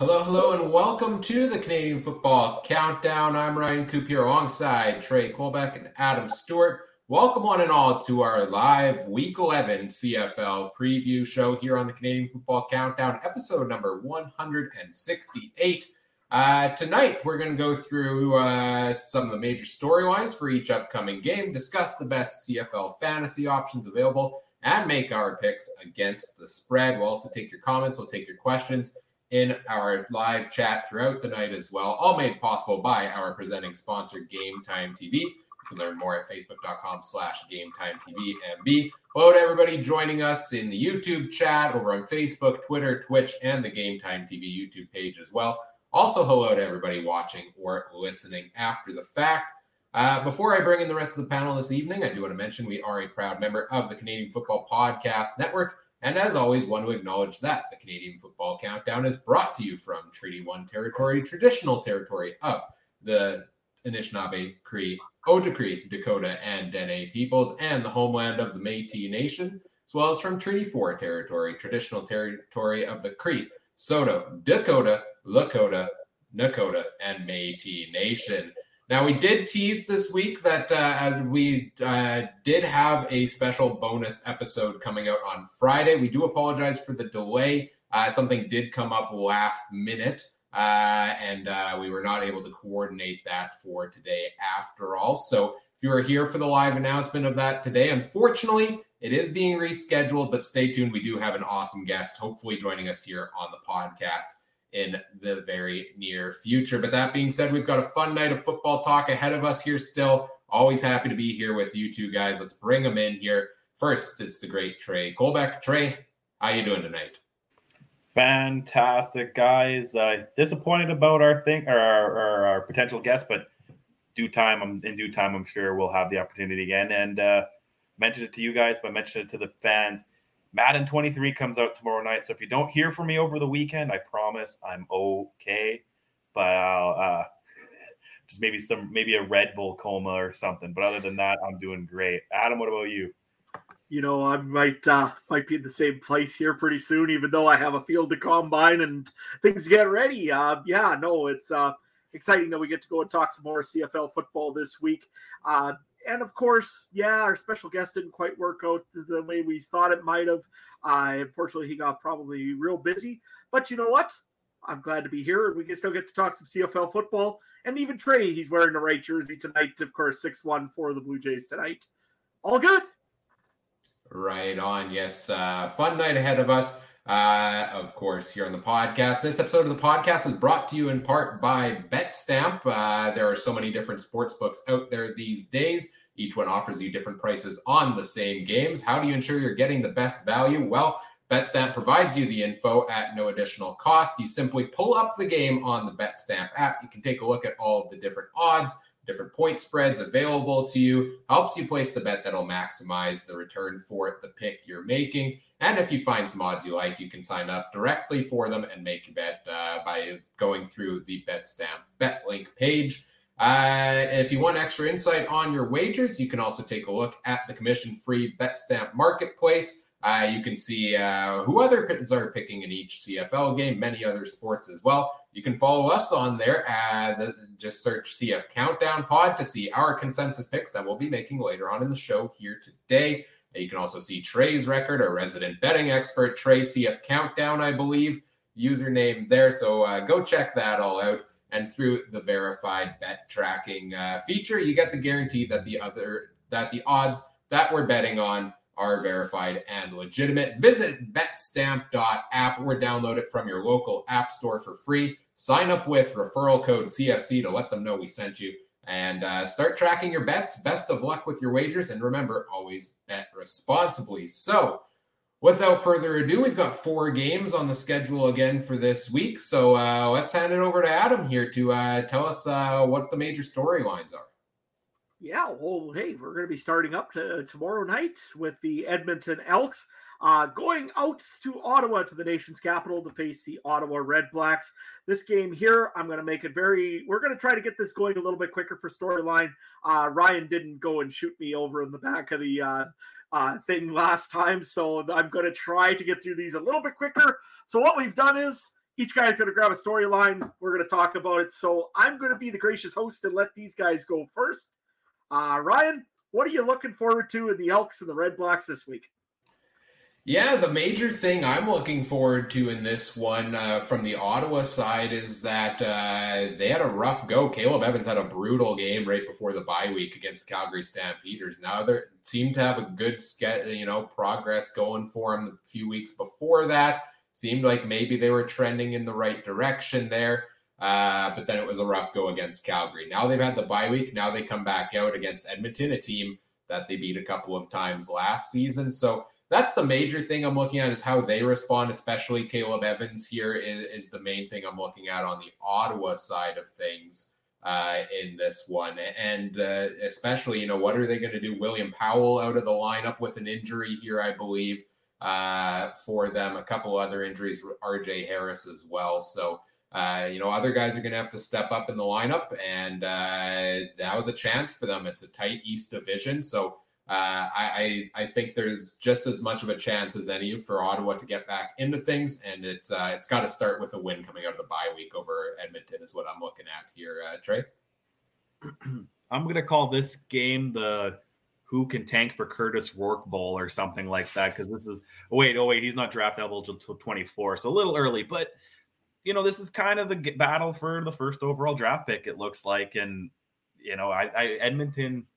Hello, and welcome to the Canadian Football Countdown. I'm Ryan Coop here alongside Trey Kolbeck and Adam Stewart. Welcome one and all to our live Week 11 CFL preview show here on the Canadian Football Countdown, episode number 168. Tonight, we're going to go through some of the major storylines for each upcoming game, discuss the best CFL fantasy options available, and make our picks against the spread. We'll also take your comments. We'll take your questions in our live chat throughout the night as well, all made possible by our presenting sponsor, Game Time TV. You can learn more at facebook.com/GameTimeTVMB. Hello to everybody joining us in the YouTube chat, over on Facebook, Twitter, Twitch, and the Game Time TV YouTube page as well. Also, hello to everybody watching or listening after the fact. Before I bring in the rest of the panel this evening, I do want to mention we are a proud member of the Canadian Football Podcast Network. And as always, want to acknowledge that the Canadian Football Countdown is brought to you from Treaty 1 territory, traditional territory of the Anishinaabe, Cree, Ojibwe, Dakota, and Dene peoples, and the homeland of the Métis Nation, as well as from Treaty 4 territory, traditional territory of the Cree, Soto, Dakota, Lakota, Nakota, and Métis Nation. Now, we did tease this week that we did have a special bonus episode coming out on Friday. We do apologize for the delay. Something did come up last minute, and we were not able to coordinate that for today after all. So if you are here for the live announcement of that today, unfortunately, it is being rescheduled, but stay tuned. We do have an awesome guest hopefully joining us here on the podcast in the very near future. But that being said, we've got a fun night of football talk ahead of us here still. Always happy to be here with you two guys. Let's bring them in here. First, it's the great Trey Kolbeck. Trey, how you doing tonight? Fantastic, guys. Disappointed about our potential guest, but in due time, I'm sure we'll have the opportunity again. And mentioned it to you guys, but mentioned it to the fans. Madden 23 comes out tomorrow night, so if you don't hear from me over the weekend, I promise I'm okay. But I'll just maybe a Red Bull coma or something. But other than that, I'm doing great. Adam, what about you? You know, I might be in the same place here pretty soon, even though I have a field to combine and things to get ready. It's exciting that we get to go and talk some more CFL football this week. And of course, our special guest didn't quite work out the way we thought it might have. Unfortunately, he got probably real busy. But you know what? I'm glad to be here. We can still get to talk some CFL football. And even Trey, he's wearing the right jersey tonight. Of course, 6-1 for the Blue Jays tonight. All good. Right on. Yes. Fun night ahead of us. Of course, here on the podcast. This episode of the podcast is brought to you in part by Betstamp. There are so many different sports books out there these days. Each one offers you different prices on the same games. How do you ensure you're getting the best value? Well, Betstamp provides you the info at no additional cost. You simply pull up the game on the Betstamp app. You can take a look at all of the different odds, different point spreads available to you. Helps you place the bet that'll maximize the return for the pick you're making. And if you find some odds you like, you can sign up directly for them and make your bet by going through the Betstamp bet link page. If you want extra insight on your wagers, you can also take a look at the commission-free Betstamp marketplace. You can see who other picks are picking in each CFL game, many other sports as well. You can follow us on there. Just search CF Countdown Pod to see our consensus picks that we'll be making later on in the show here today. You can also see Trey's record, our resident betting expert, Trey CF Countdown, I believe, username there. So go check that all out. And through the verified bet tracking feature, you get the guarantee that the odds that we're betting on are verified and legitimate. Visit betstamp.app or download it from your local app store for free. Sign up with referral code CFC to let them know we sent you. And start tracking your bets. Best of luck with your wagers. And remember, always bet responsibly. So without further ado, we've got four games on the schedule again for this week. So let's hand it over to Adam here to tell us what the major storylines are. Yeah, well, hey, we're going to be starting up tomorrow night with the Edmonton Elks going out to Ottawa, to the nation's capital, to face the Ottawa Redblacks. This game here, we're going to try to get this going a little bit quicker for storyline. Ryan didn't go and shoot me over in the back of the thing last time, so I'm going to try to get through these a little bit quicker. So what we've done is Each guy's going to grab a storyline. We're going to talk about it. So I'm going to be the gracious host and let these guys go first. Ryan, what are you looking forward to in the Elks and the Redblacks this week? Yeah, the major thing I'm looking forward to in this one from the Ottawa side is that they had a rough go. Caleb Evans had a brutal game right before the bye week against Calgary Stampeders. Now they seem to have a good progress going for them a few weeks before that. Seemed like maybe they were trending in the right direction there, but then it was a rough go against Calgary. Now they've had the bye week. Now they come back out against Edmonton, a team that they beat a couple of times last season. So that's the major thing I'm looking at is how they respond, especially Caleb Evans here is the main thing I'm looking at on the Ottawa side of things in this one. And especially, what are they going to do? William Powell out of the lineup with an injury here, I believe, for them. A couple other injuries, A.J. Harris as well. So, other guys are going to have to step up in the lineup. And that was a chance for them. It's a tight East division. So, I think there's just as much of a chance as any for Ottawa to get back into things, and it's got to start with a win coming out of the bye week over Edmonton is what I'm looking at here. Trey? I'm going to call this game the who can tank for Curtis Rourke Bowl or something like that, because this is – wait, he's not draft eligible until 24, so a little early, but, this is kind of the battle for the first overall draft pick, it looks like, and, Edmonton –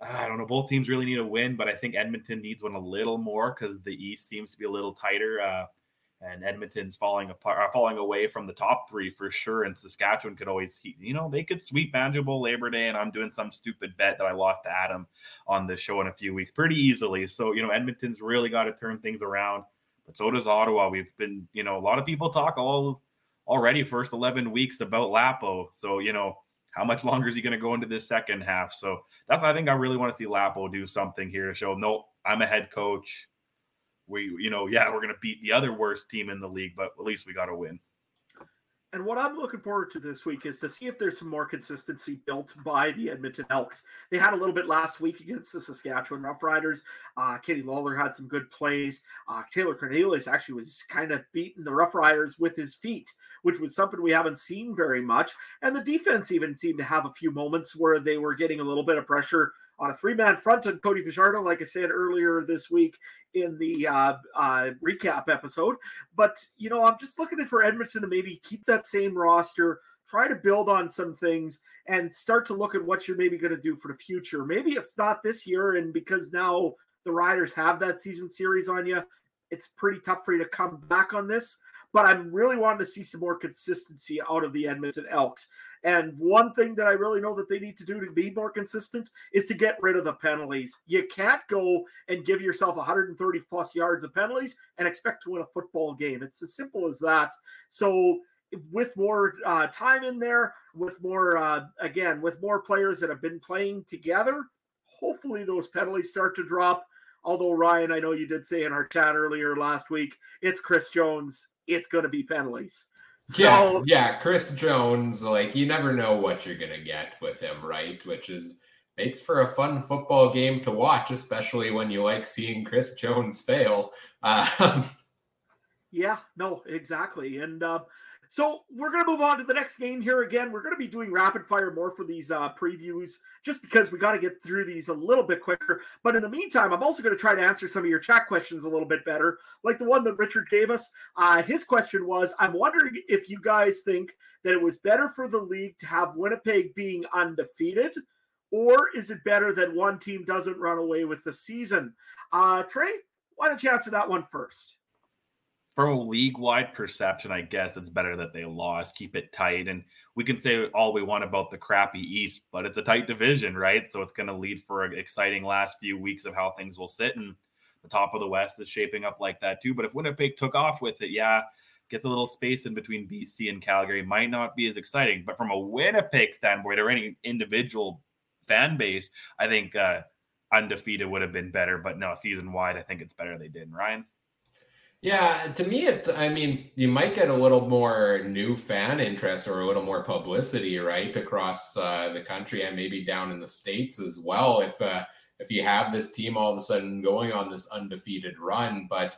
I don't know. Both teams really need a win, but I think Edmonton needs one a little more because the East seems to be a little tighter, and Edmonton's falling away from the top three for sure. And Saskatchewan could always, they could sweep Banjo Bowl Labor Day, and I'm doing some stupid bet that I lost to Adam on the show in a few weeks pretty easily. So Edmonton's really got to turn things around, but so does Ottawa. We've been, a lot of people talk already first 11 weeks about Lapo, so how much longer is he going to go into this second half? So I think I really want to see Lapo do something here to show, no, I'm a head coach. We're going to beat the other worst team in the league, but at least we got to win. And what I'm looking forward to this week is to see if there's some more consistency built by the Edmonton Elks. They had a little bit last week against the Saskatchewan Roughriders. Kenny Lawler had some good plays. Taylor Cornelius actually was kind of beating the Roughriders with his feet, which was something we haven't seen very much. And the defense even seemed to have a few moments where they were getting a little bit of pressure on a three-man front on Cody Fajardo, like I said earlier this week in the recap episode. But, I'm just looking for Edmonton to maybe keep that same roster, try to build on some things, and start to look at what you're maybe going to do for the future. Maybe it's not this year, and because now the Riders have that season series on you, it's pretty tough for you to come back on this. But I'm really wanting to see some more consistency out of the Edmonton Elks. And one thing that I really know that they need to do to be more consistent is to get rid of the penalties. You can't go and give yourself 130-plus yards of penalties and expect to win a football game. It's as simple as that. So with more time in there, with more players that have been playing together, hopefully those penalties start to drop. Although, Ryan, I know you did say in our chat earlier last week, it's Chris Jones. It's going to be penalties. So, yeah, Chris Jones, you never know what you're going to get with him, right? Which makes for a fun football game to watch, especially when you like seeing Chris Jones fail. Yeah, no, exactly. And so we're going to move on to the next game here again. We're going to be doing rapid fire more for these previews just because we got to get through these a little bit quicker. But in the meantime, I'm also going to try to answer some of your chat questions a little bit better, like the one that Richard gave us. His question was, I'm wondering if you guys think that it was better for the league to have Winnipeg being undefeated, or is it better that one team doesn't run away with the season? Trey, why don't you answer that one first? From a league-wide perception, I guess it's better that they lost, keep it tight. And we can say all we want about the crappy East, but it's a tight division, right? So it's going to lead for an exciting last few weeks of how things will sit. And the top of the West is shaping up like that too. But if Winnipeg took off with it, gets a little space in between BC and Calgary, might not be as exciting. But from a Winnipeg standpoint or any individual fan base, I think undefeated would have been better. But no, season-wide, I think it's better they did. Ryan? Yeah, to me, you might get a little more new fan interest or a little more publicity, right, across the country and maybe down in the States as well if you have this team all of a sudden going on this undefeated run. But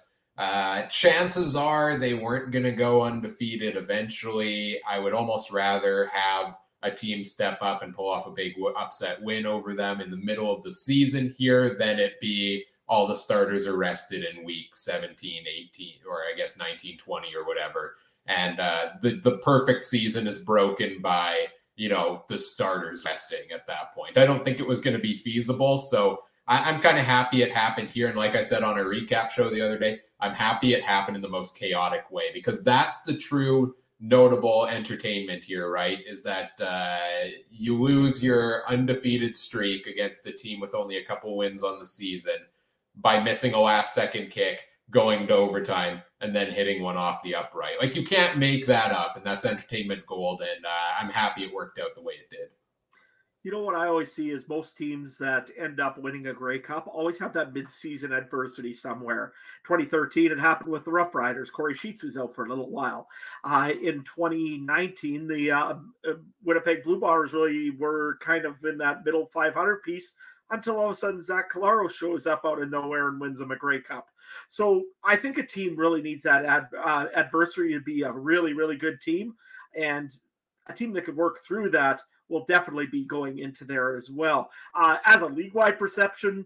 Chances are they weren't going to go undefeated eventually. I would almost rather have a team step up and pull off a big upset win over them in the middle of the season here than it be all the starters are rested in week 17, 18, or I guess 19, 20 or whatever. And the perfect season is broken by, you know, the starters resting at that point. I don't think it was going to be feasible. So I'm kind of happy it happened here. And like I said on a recap show the other day, I'm happy it happened in the most chaotic way, because that's the true notable entertainment here, right? Is that you lose your undefeated streak against a team with only a couple wins on the season by missing a last second kick, going to overtime, and then hitting one off the upright. Like, you can't make that up, and that's entertainment gold. And I'm happy it worked out the way it did. You know what I always see is most teams that end up winning a Grey Cup always have that mid-season adversity somewhere. 2013, it happened with the Rough Riders. Corey Sheets was out for a little while. In 2019, the Winnipeg Blue Bombers really were kind of in that middle 500 piece until all of a sudden Zach Collaros shows up out of nowhere and wins them a Grey Cup. So I think a team really needs that adversity to be a really, really good team. And a team that could work through that will definitely be going into there as well. As a league-wide perception,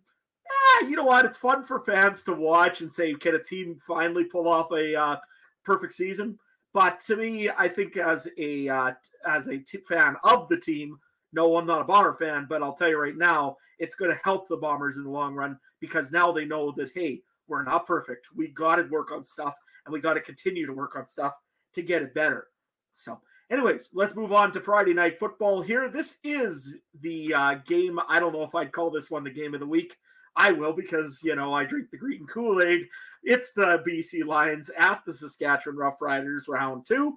you know what? It's fun for fans to watch and say, can a team finally pull off a perfect season? But to me, I think as a fan of the team, no, I'm not a Bomber fan, but I'll tell you right now, it's going to help the Bombers in the long run, because now they know that, hey, we're not perfect. We got to work on stuff, and we got to continue to work on stuff to get it better. So anyways, let's move on to Friday Night Football here. This is the game. I don't know if I'd call this one the game of the week. I will, because, you know, I drink the green Kool-Aid. It's the BC Lions at the Saskatchewan Roughriders, round 2.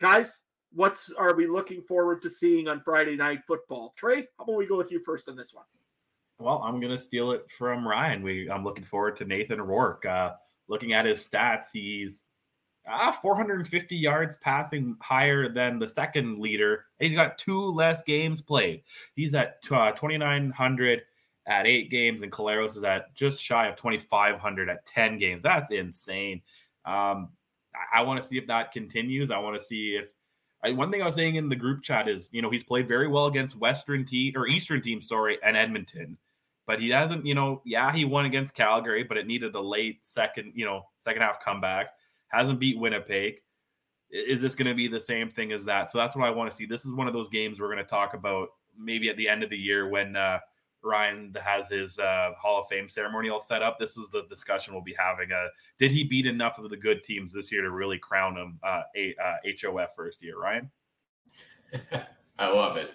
Guys, what are we looking forward to seeing on Friday Night Football? Trey, how about we go with you first on this one? Well, I'm going to steal it from Ryan. I'm looking forward to Nathan Rourke. Looking at his stats, he's 450 yards passing, higher than the second leader. And he's got 2 less games played. He's at 2,900 at 8 games, and Collaros is at just shy of 2,500 at 10 games. That's insane. I want to see if that continues. I want to see if one thing I was saying in the group chat is, you know, he's played very well against Eastern teams, and Edmonton. But he hasn't, you know, he won against Calgary, but it needed a late second half comeback. Hasn't beat Winnipeg. Is this going to be the same thing as that? So that's what I want to see. This is one of those games we're going to talk about maybe at the end of the year when Ryan has his Hall of Fame ceremony all set up. This is the discussion we'll be having. Did he beat enough of the good teams this year to really crown him HOF first year, Ryan? I love it.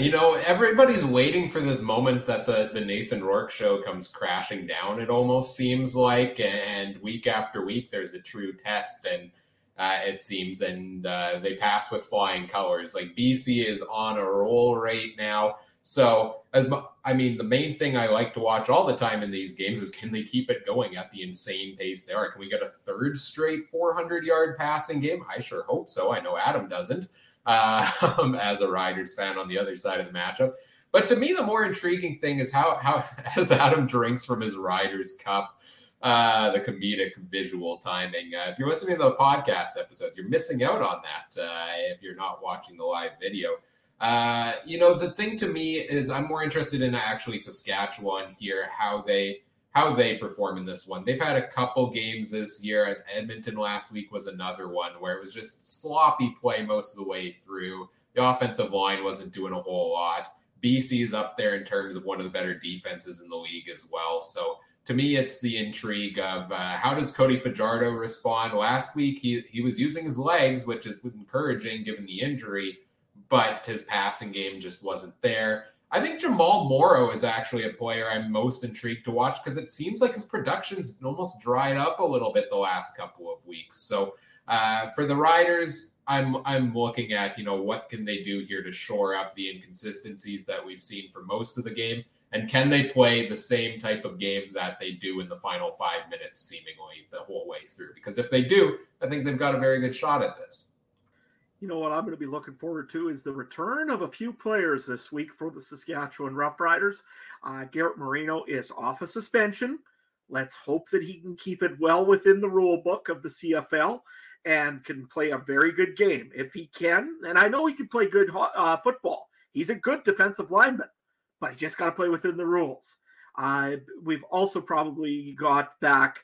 You know, everybody's waiting for this moment that the Nathan Rourke show comes crashing down, it almost seems like, and week after week there's a true test, and it seems, and they pass with flying colors. Like, BC is on a roll right now. So, the main thing I like to watch all the time in these games is, can they keep it going at the insane pace they are? Can we get a third straight 400-yard passing game? I sure hope so. I know Adam doesn't, as a Riders fan on the other side of the matchup. But to me, the more intriguing thing is how as Adam drinks from his Riders cup, the comedic visual timing. If you're listening to the podcast episodes, you're missing out on that if you're not watching the live video. You know, the thing to me is I'm more interested in actually Saskatchewan here, how they perform in this one. They've had a couple games this year, and Edmonton last week was another one where it was just sloppy play most of the way through. The offensive line wasn't doing a whole lot. BC's up there in terms of one of the better defenses in the league as well. So to me, it's the intrigue of how does Cody Fajardo respond? Last week, he was using his legs, which is encouraging given the injury, but his passing game just wasn't there. I think Jamal Morrow is actually a player I'm most intrigued to watch, because it seems like his production's almost dried up a little bit the last couple of weeks. So for the Riders, I'm looking at, you know, what can they do here to shore up the inconsistencies that we've seen for most of the game, and can they play the same type of game that they do in the final 5 minutes seemingly the whole way through? Because if they do, I think they've got a very good shot at this. You know what I'm going to be looking forward to is the return of a few players this week for the Saskatchewan Roughriders. Garrett Marino is off a suspension. Let's hope that he can keep it well within the rule book of the CFL and can play a very good game. If he can, and I know he can play good football. He's a good defensive lineman, but he just got to play within the rules. We've also probably got back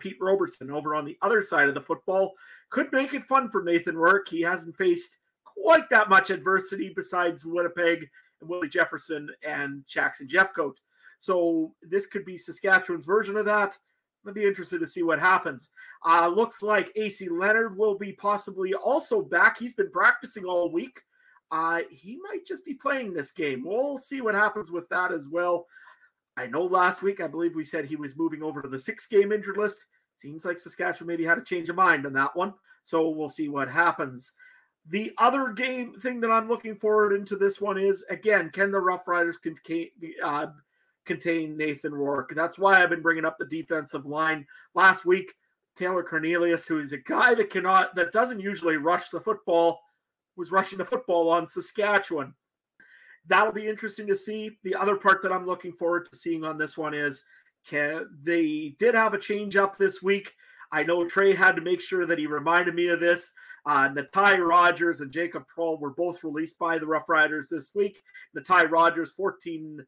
Pete Robertson over on the other side of the football. Could make it fun for Nathan Rourke. He hasn't faced quite that much adversity besides Winnipeg and Willie Jefferson and Jackson Jeffcoat. So this could be Saskatchewan's version of that. I'd be interested to see what happens. Looks like A.C. Leonard will be possibly also back. He's been practicing all week. He might just be playing this game. We'll see what happens with that as well. I know last week, I believe we said he was moving over to the 6-game injured list. Seems like Saskatchewan maybe had a change of mind on that one. So we'll see what happens. The other game thing that I'm looking forward into this one is, again, can the Rough Riders contain Nathan Rourke? That's why I've been bringing up the defensive line. Last week, Taylor Cornelius, who is a guy that doesn't usually rush the football, was rushing the football on Saskatchewan. That'll be interesting to see. The other part that I'm looking forward to seeing on this one is they did have a change up this week. I know Trey had to make sure that he reminded me of this. Natai Rogers and Jacob Prohl were both released by the Rough Riders this week. Natai Rogers, 14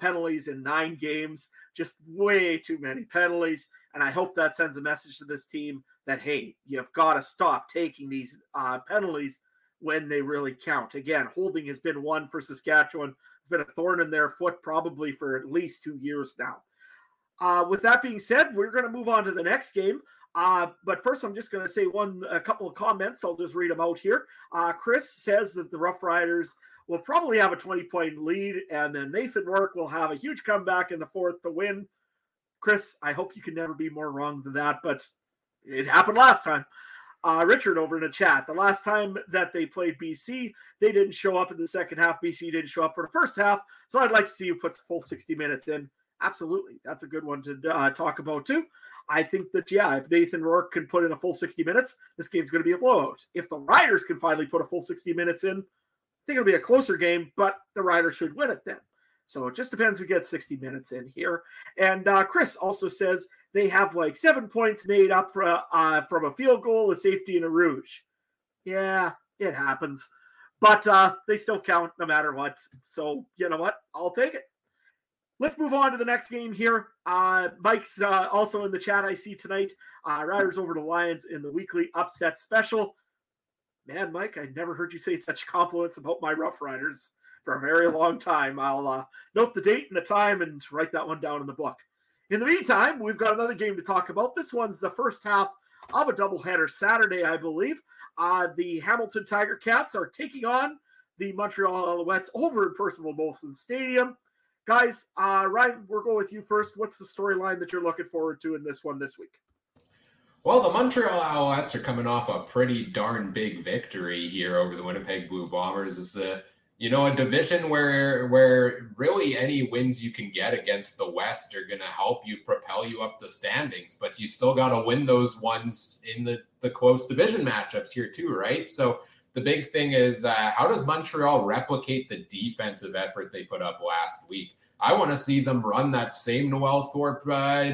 penalties in 9 games, just way too many penalties. And I hope that sends a message to this team that, hey, you've got to stop taking these penalties when they really count. Again, holding has been one for Saskatchewan. It's been a thorn in their foot probably for at least 2 years now. With that being said, we're going to move on to the next game. But first, I'm just going to say a couple of comments. I'll just read them out here. Chris says that the Rough Riders will probably have a 20-point lead, and then Nathan Rourke will have a huge comeback in the fourth to win. Chris, I hope you can never be more wrong than that, but it happened last time. Richard over in the chat, the last time that they played BC, they didn't show up in the second half. BC didn't show up for the first half, so I'd like to see who puts full 60 minutes in. Absolutely. That's a good one to talk about too. I think that, if Nathan Rourke can put in a full 60 minutes, this game's going to be a blowout. If the Riders can finally put a full 60 minutes in, I think it'll be a closer game, but the Riders should win it then. So it just depends who gets 60 minutes in here. And Chris also says they have like 7 points made up from a field goal, a safety, and a rouge. Yeah, it happens. But they still count no matter what. So you know what? I'll take it. Let's move on to the next game here. Mike's also in the chat I see tonight. Riders over to Lions in the weekly upset special. Man, Mike, I never heard you say such compliments about my Rough Riders for a very long time. I'll note the date and the time and write that one down in the book. In the meantime, we've got another game to talk about. This one's the first half of a doubleheader Saturday, I believe. The Hamilton Tiger Cats are taking on the Montreal Alouettes over in Percival Molson Stadium. Guys, Ryan, we'll go with you first. What's the storyline that you're looking forward to in this one this week? Well, the Montreal Alouettes are coming off a pretty darn big victory here over the Winnipeg Blue Bombers. It's a division where really any wins you can get against the West are going to help you propel you up the standings, but you still got to win those ones in the close division matchups here too, right? So the big thing is how does Montreal replicate the defensive effort they put up last week? I want to see them run that same Noel Thorpe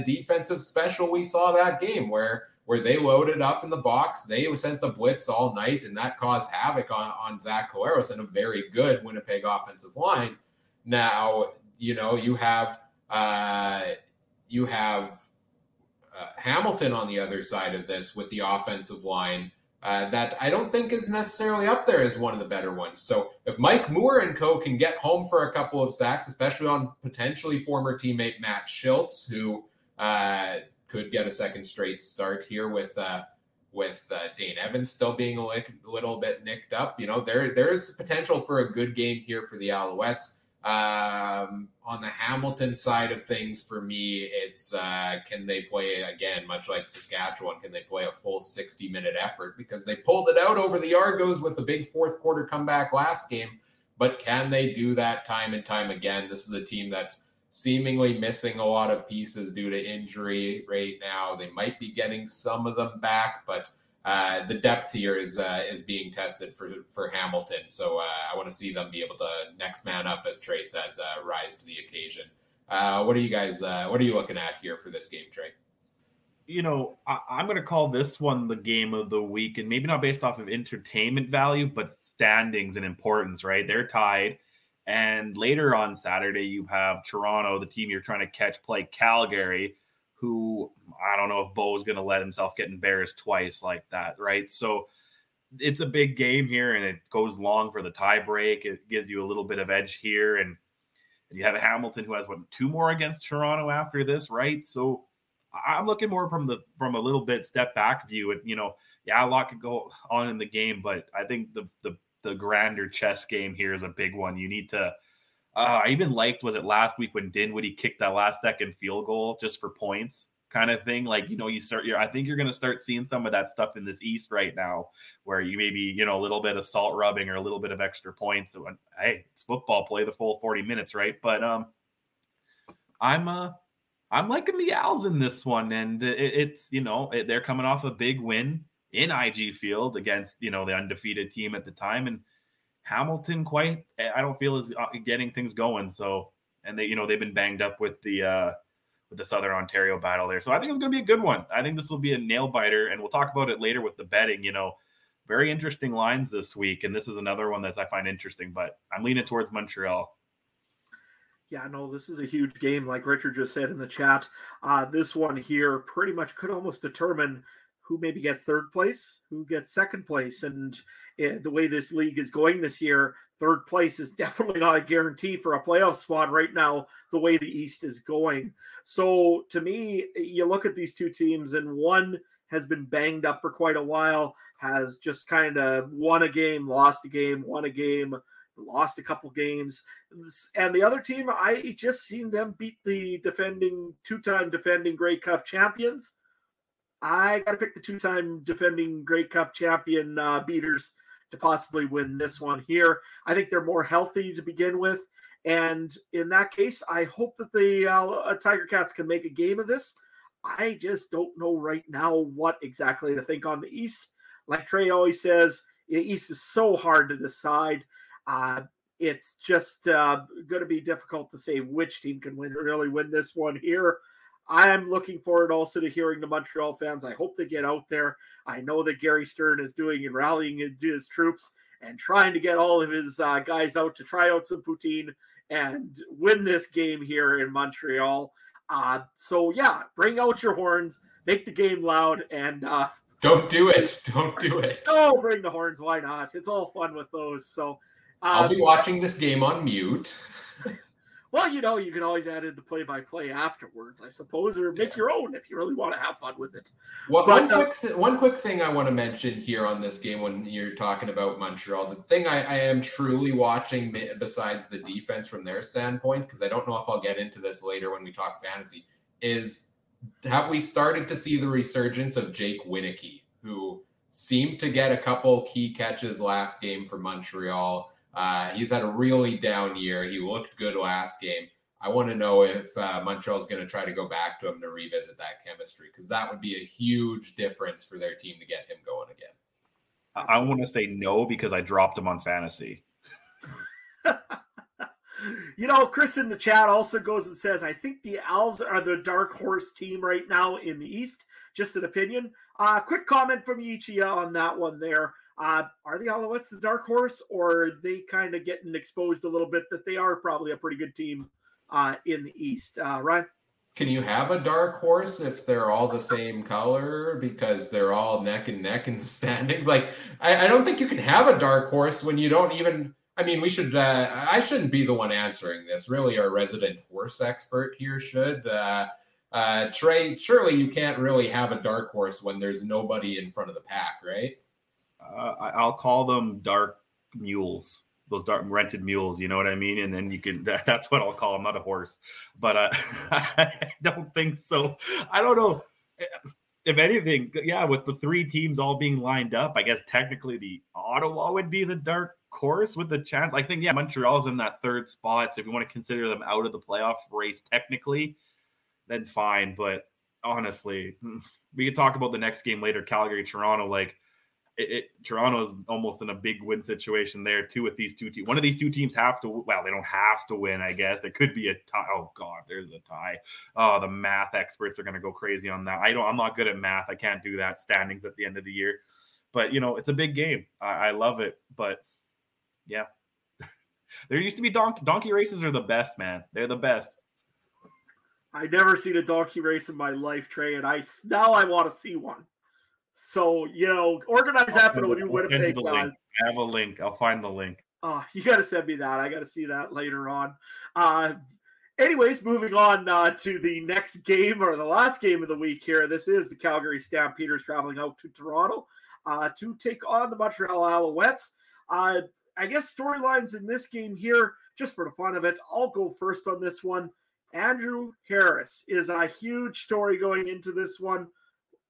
defensive special we saw that game where they loaded up in the box. They sent the blitz all night, and that caused havoc on Zach Collaros and a very good Winnipeg offensive line. Now, you have Hamilton on the other side of this with the offensive line that I don't think is necessarily up there as one of the better ones. So if Mike Moore and co can get home for a couple of sacks, especially on potentially former teammate Matt Schiltz, who could get a second straight start here with Dane Evans still being a little bit nicked up. There's potential for a good game here for the Alouettes. On the Hamilton side of things, for me, it's can they play, again, much like Saskatchewan, can they play a full 60-minute effort? Because they pulled it out over the Argos with a big fourth-quarter comeback last game, but can they do that time and time again? This is a team that's seemingly missing a lot of pieces due to injury right now. They might be getting some of them back, but the depth here is being tested for Hamilton. So I want to see them be able to next man up, as Trey says, rise to the occasion. What are you guys? What are you looking at here for this game, Trey? You know, I'm going to call this one the game of the week, and maybe not based off of entertainment value, but standings and importance, right? They're tied. And later on Saturday, you have Toronto, the team you're trying to catch, play Calgary, who I don't know if Bo's going to let himself get embarrassed twice like that, right? So it's a big game here, and it goes long for the tie break. It gives you a little bit of edge here. And you have Hamilton, who has, what, two more against Toronto after this, right? So I'm looking more from a little bit step back view. You know, yeah, a lot could go on in the game, but I think the grander chess game here is a big one. You need to I even liked, was it last week when Dinwiddie kicked that last second field goal just for points kind of thing? Like, you know, I think you're going to start seeing some of that stuff in this East right now, where you maybe, you know, a little bit of salt rubbing or a little bit of extra points. Hey, it's football, play the full 40 minutes. Right. But I'm liking the Owls in this one, and it's, you know, they're coming off a big win in IG Field against, you know, the undefeated team at the time, and Hamilton I don't feel is getting things going. So, and they, you know, they've been banged up with the Southern Ontario battle there. So I think it's going to be a good one. I think this will be a nail biter, and we'll talk about it later with the betting, you know, very interesting lines this week. And this is another one that I find interesting, but I'm leaning towards Montreal. Yeah, no, this is a huge game. Like Richard just said in the chat, this one here pretty much could almost determine who maybe gets third place, who gets second place. And the way this league is going this year, third place is definitely not a guarantee for a playoff spot right now, the way the East is going. So to me, you look at these two teams, and one has been banged up for quite a while, has just kind of won a game, lost a game, won a game, lost a couple games. And the other team, I just seen them beat the two-time defending Grey Cup champions. I got to pick the two-time defending Grey Cup champion beaters to possibly win this one here. I think they're more healthy to begin with. And in that case, I hope that the Tiger Cats can make a game of this. I just don't know right now what exactly to think on the East. Like Trey always says, the East is so hard to decide. It's just going to be difficult to say which team can win, really win this one here. I'm looking forward also to hearing the Montreal fans. I hope they get out there. I know that Gary Stern is doing and rallying his troops and trying to get all of his guys out to try out some poutine and win this game here in Montreal. So, yeah, bring out your horns, make the game loud, and don't do it. Don't do it. Oh, bring the horns. Why not? It's all fun with those. So I'll be watching this game on mute. Well, you know, you can always add in the play-by-play afterwards, I suppose, or make your own if you really want to have fun with it. Well, but one quick thing I want to mention here on this game when you're talking about Montreal, the thing I am truly watching besides the defense from their standpoint, because I don't know if I'll get into this later when we talk fantasy, is have we started to see the resurgence of Jake Winicky, who seemed to get a couple key catches last game for Montreal. He's had a really down year. He looked good last game. I want to know if Montreal's going to try to go back to him to revisit that chemistry, because that would be a huge difference for their team to get him going again. I want to say no, because I dropped him on fantasy. You know, Chris in the chat also goes and says, I think the Owls are the dark horse team right now in the East. Just an opinion. Quick comment from Yichia on that one there. Are the Alouettes the dark horse, or are they kind of getting exposed a little bit that they are probably a pretty good team in the East? Ryan? Can you have a dark horse if they're all the same color because they're all neck and neck in the standings? Like, I don't think you can have a dark horse when you don't even – I mean, we should I shouldn't be the one answering this. Really, our resident horse expert here should. Trey, surely you can't really have a dark horse when there's nobody in front of the pack, right? I'll call them dark mules, those dark rented mules, you know what I mean? And then you can, that's what I'll call them, not a horse. But I don't think so. I don't know. If anything, yeah, with the three teams all being lined up, I guess technically the Ottawa would be the dark horse with the chance. I think, yeah, Montreal's in that third spot. So if you want to consider them out of the playoff race technically, then fine. But honestly, we could talk about the next game later, Calgary, Toronto, like, Toronto's almost in a big win situation there too with these two teams. One of these two teams have to, well, they don't have to win, I guess. It could be a tie. Oh God, there's a tie. Oh, the math experts are going to go crazy on that. I'm not good at math. I can't do that. Standings at the end of the year, but it's a big game. I love it, but yeah, there used to be donkey races are the best, man. They're the best. I never seen a donkey race in my life, Trey, and now I want to see one. So, organize that for the new Winnipeg Lions. I have a link. I'll find the link. You got to send me that. I got to see that later on. Anyways, moving on to the next game or the last game of the week here. This is the Calgary Stampeders traveling out to Toronto to take on the Montreal Alouettes. I guess storylines in this game here, just for the fun of it, I'll go first on this one. Andrew Harris is a huge story going into this one,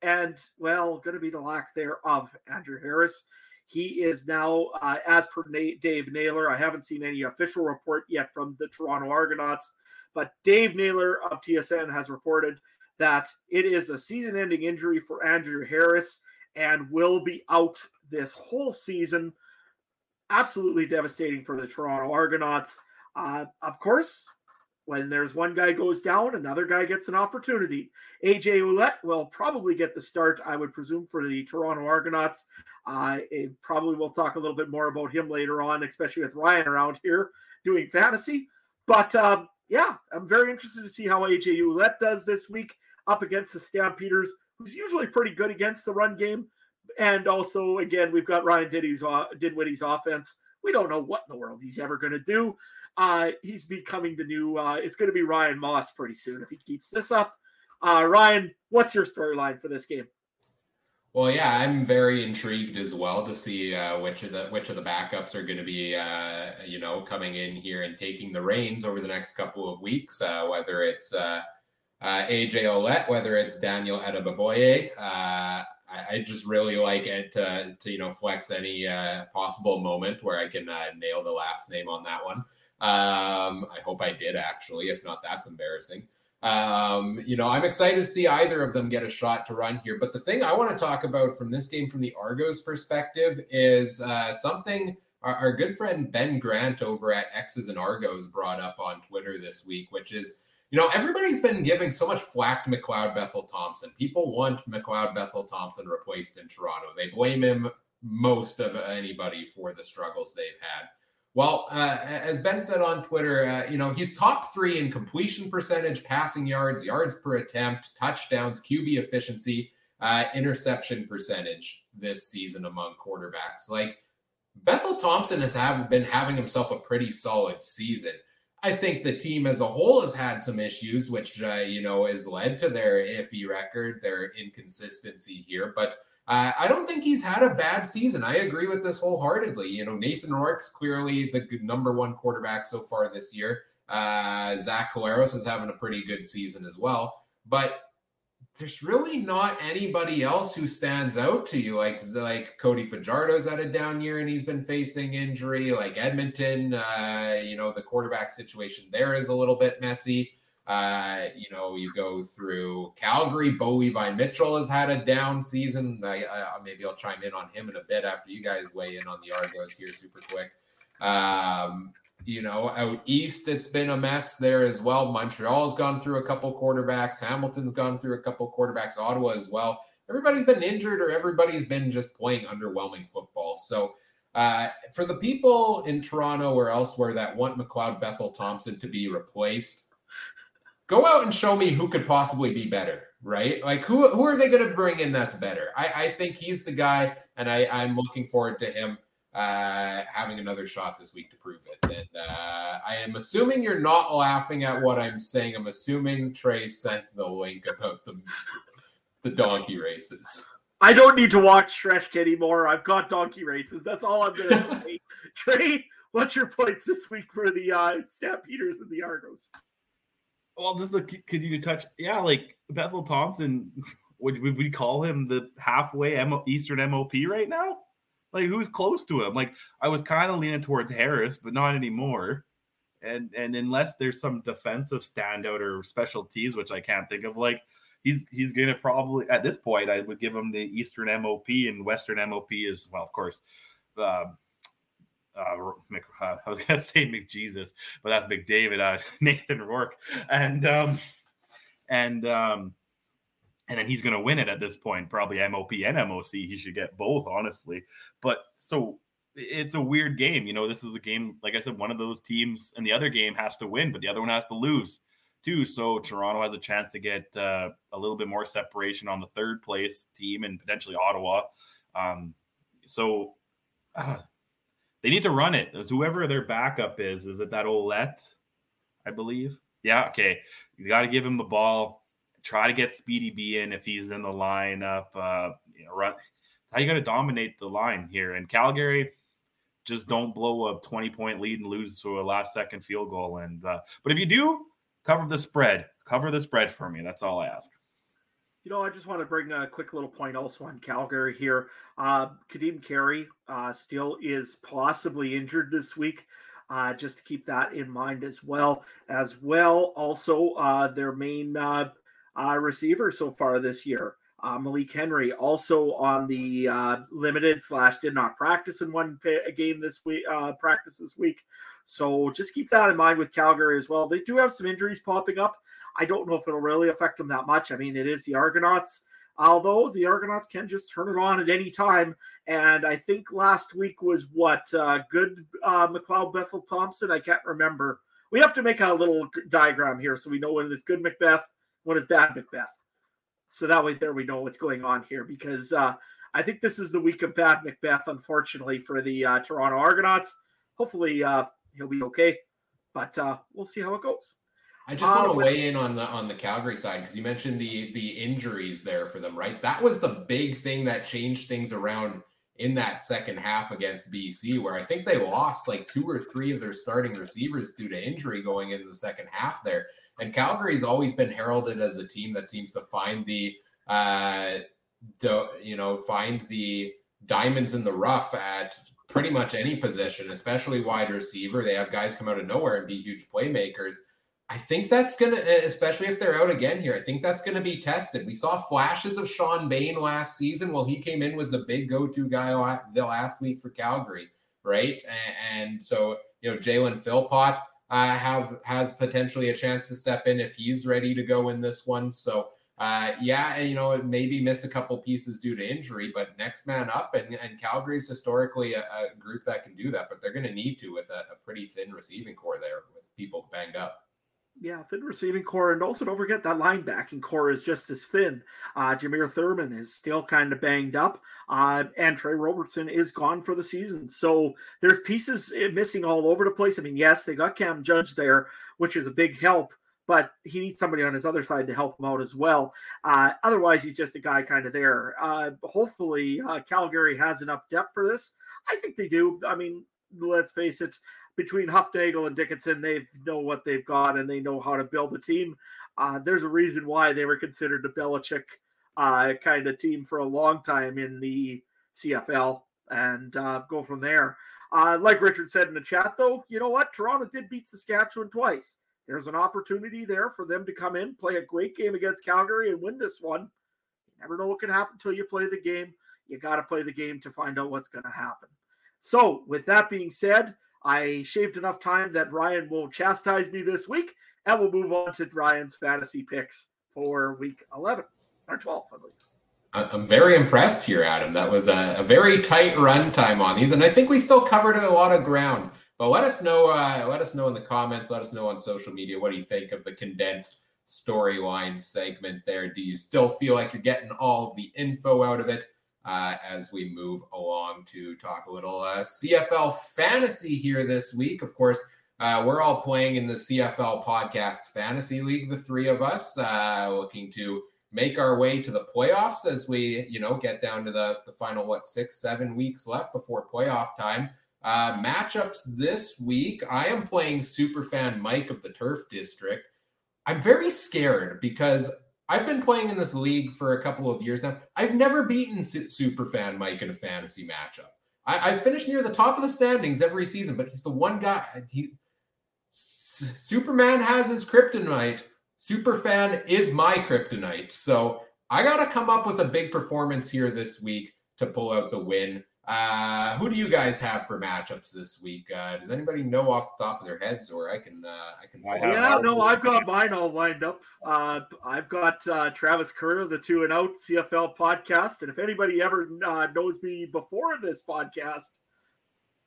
and, well, going to be the lack there of Andrew Harris. He is now, as per Dave Naylor, I haven't seen any official report yet from the Toronto Argonauts, but Dave Naylor of TSN has reported that it is a season-ending injury for Andrew Harris and will be out this whole season. Absolutely devastating for the Toronto Argonauts. Of course, when there's one guy goes down, another guy gets an opportunity. A.J. Ouellette will probably get the start, I would presume, for the Toronto Argonauts. Probably we'll talk a little bit more about him later on, especially with Ryan around here doing fantasy. But, I'm very interested to see how A.J. Ouellette does this week up against the Stampeders, who's usually pretty good against the run game. And also, again, we've got Ryan Dinwiddie's offense. We don't know what in the world he's ever going to do. He's becoming the new, it's going to be Ryan Moss pretty soon if he keeps this up. Ryan, what's your storyline for this game? Well, yeah, I'm very intrigued as well to see which of the backups are going to be, coming in here and taking the reins over the next couple of weeks, whether it's A.J. Ouellette, whether it's Daniel Adebayoye. I just really like it to flex any possible moment where I can nail the last name on that one. I hope I did, actually. If not, that's embarrassing. I'm excited to see either of them get a shot to run here. But the thing I want to talk about from this game from the Argos perspective is something our good friend Ben Grant over at X's and Argos brought up on Twitter this week, which is, everybody's been giving so much flack to McLeod Bethel-Thompson. People want McLeod Bethel-Thompson replaced in Toronto. They blame him most of anybody for the struggles they've had. Well, as Ben said on Twitter, he's top 3 in completion percentage, passing yards, yards per attempt, touchdowns, QB efficiency, interception percentage this season among quarterbacks. Like, Bethel-Thompson has been having himself a pretty solid season. I think the team as a whole has had some issues, which, has led to their iffy record, their inconsistency here. But I don't think he's had a bad season. I agree with this wholeheartedly. Nathan Rourke's clearly the number one quarterback so far this year. Zach Collaros is having a pretty good season as well. But there's really not anybody else who stands out to you. Like Cody Fajardo's had a down year and he's been facing injury. Like Edmonton, the quarterback situation there is a little bit messy. You go through Calgary, Bo Levi Mitchell has had a down season. Maybe I'll chime in on him in a bit after you guys weigh in on the Argos here super quick. Out east, it's been a mess there as well. Montreal's gone through a couple quarterbacks. Hamilton's gone through a couple quarterbacks. Ottawa as well. Everybody's been injured or everybody's been just playing underwhelming football. So for the people in Toronto or elsewhere that want McLeod Bethel-Thompson to be replaced, go out and show me who could possibly be better, right? Like, who are they going to bring in that's better? I think he's the guy, and I'm looking forward to him having another shot this week to prove it. And I am assuming you're not laughing at what I'm saying. I'm assuming Trey sent the link about the donkey races. I don't need to watch Shrek anymore. I've got donkey races. That's all I'm going to say. Trey, what's your points this week for the Stampeders and the Argos? Well, this is a continued touch. Yeah, like Bethel-Thompson, would we call him the halfway Eastern MOP right now? Like, who's close to him? Like, I was kind of leaning towards Harris, but not anymore. And unless there's some defensive standout or special teams, which I can't think of, like, he's going to probably, at this point, I would give him the Eastern MOP, and Western MOP is, well, of course, I was going to say McJesus, but that's McDavid, Nathan Rourke. And then he's going to win it at this point, probably MOP and MOC. He should get both, honestly. But so it's a weird game. You know, this is a game, like I said, one of those teams and the other game has to win, but the other one has to lose too. So Toronto has a chance to get a little bit more separation on the third place team and potentially Ottawa. They need to run it. Whoever their backup is it that Ouellette, I believe? Yeah, okay. You got to give him the ball. Try to get Speedy B in if he's in the lineup. Run. How you going to dominate the line here? And Calgary, just don't blow a 20-point lead and lose to a last-second field goal. And but if you do, cover the spread. Cover the spread for me. That's all I ask. You know, I just want to bring a quick little point also on Calgary here. Kadeem Carey still is possibly injured this week. Just to keep that in mind as well. Also, their main receiver so far this year, Malik Henry, also on the limited / did not practice in one game this week. So just keep that in mind with Calgary as well. They do have some injuries popping up. I don't know if it'll really affect them that much. I mean, it is the Argonauts, although the Argonauts can just turn it on at any time. And I think last week was McLeod Bethel-Thompson. I can't remember. We have to make a little diagram here so we know when it's good Macbeth, when it's bad Macbeth. So that way there we know what's going on here, because I think this is the week of bad Macbeth, unfortunately, for the Toronto Argonauts. Hopefully he'll be okay, but we'll see how it goes. I just want to weigh in on the Calgary side, because you mentioned the injuries there for them, right? That was the big thing that changed things around in that second half against BC, where I think they lost like 2 or 3 of their starting receivers due to injury going into the second half there. And Calgary's always been heralded as a team that seems to find the diamonds in the rough at pretty much any position, especially wide receiver. They have guys come out of nowhere and be huge playmakers. I think that's going to, especially if they're out again here, I think that's going to be tested. We saw flashes of Sean Bain last season. Well, he came in, was the big go-to guy the last week for Calgary, right? And so, you know, Jalen Philpott has potentially a chance to step in if he's ready to go in this one. So, you know, maybe miss a couple pieces due to injury, but next man up. And Calgary's historically a group that can do that, but they're going to need to with a pretty thin receiving core there with people banged up. Yeah, thin receiving core, and also don't forget that linebacking core is just as thin. Jameer Thurman is still kind of banged up, and Trey Robertson is gone for the season. So there's pieces missing all over the place. I mean, yes, they got Cam Judge there, which is a big help, but he needs somebody on his other side to help him out as well. Otherwise, he's just a guy kind of there. Hopefully, Calgary has enough depth for this. I think they do. I mean, let's face it. Between Huffnagel and Dickinson, they know what they've got, and they know how to build a team. There's a reason why they were considered a Belichick kind of team for a long time in the CFL, and go from there. Like Richard said in the chat, though, you know what? Toronto did beat Saskatchewan twice. There's an opportunity there for them to come in, play a great game against Calgary, and win this one. You never know what can happen until you play the game. You got to play the game to find out what's going to happen. So with that being said, I shaved enough time that Ryan will chastise me this week, and we'll move on to Ryan's fantasy picks for week 11 or 12, I believe. I'm very impressed here, Adam. That was a very tight run time on these, and I think we still covered a lot of ground. But let us know. Let us know in the comments. Let us know on social media. What do you think of the condensed storyline segment there? Do you still feel like you're getting all the info out of it? As we move along to talk a little CFL fantasy here this week. Of course, we're all playing in the CFL Podcast Fantasy League, the three of us, looking to make our way to the playoffs as we, you know, get down to the final, 6-7 weeks left before playoff time. Matchups this week, I am playing Superfan Mike of the Turf District. I'm very scared because I've been playing in this league for a couple of years now. I've never beaten Superfan Mike in a fantasy matchup. I finished near the top of the standings every season, but he's the one guy. Superman has his kryptonite. Superfan is my kryptonite. So I got to come up with a big performance here this week to pull out the win. Who do you guys have for matchups this week? Does anybody know off the top of their heads, or I can. I've got mine all lined up. I've got Travis Kerr, the 2-0 CFL podcast. And if anybody ever knows me before this podcast,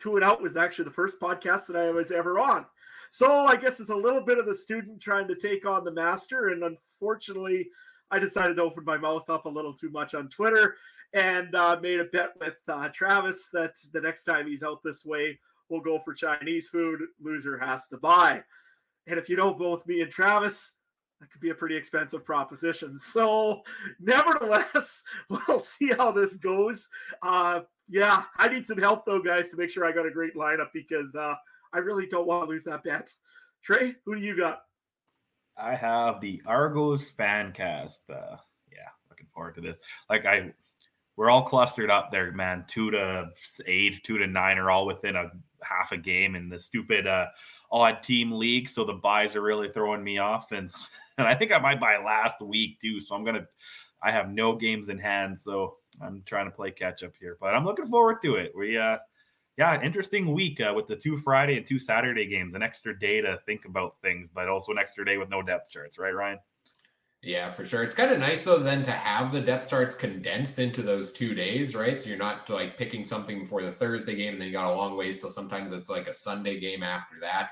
2-0 was actually the first podcast that I was ever on. So I guess it's a little bit of the student trying to take on the master. And unfortunately, I decided to open my mouth up a little too much on Twitter and made a bet with Travis that the next time he's out this way, we'll go for Chinese food. Loser has to buy. And if you know both me and Travis, that could be a pretty expensive proposition. So nevertheless, we'll see how this goes. Yeah, I need some help, though, guys, to make sure I got a great lineup because I really don't want to lose that bet. Trey, who do you got? I have the Argos Fancast. Yeah, looking forward to this. We're all clustered up there, man. 2-8, 2-9 are all within a half a game in the stupid odd team league. So the buys are really throwing me off. And I think I might buy last week too. So I have no games in hand. So I'm trying to play catch up here, but I'm looking forward to it. Interesting week with the 2 Friday and 2 Saturday games, an extra day to think about things, but also an extra day with no depth charts. Right, Ryan? Yeah, for sure. It's kind of nice, though, then to have the depth charts condensed into those 2 days, right? So you're not like picking something for the Thursday game and then you got a long ways till sometimes it's like a Sunday game after that.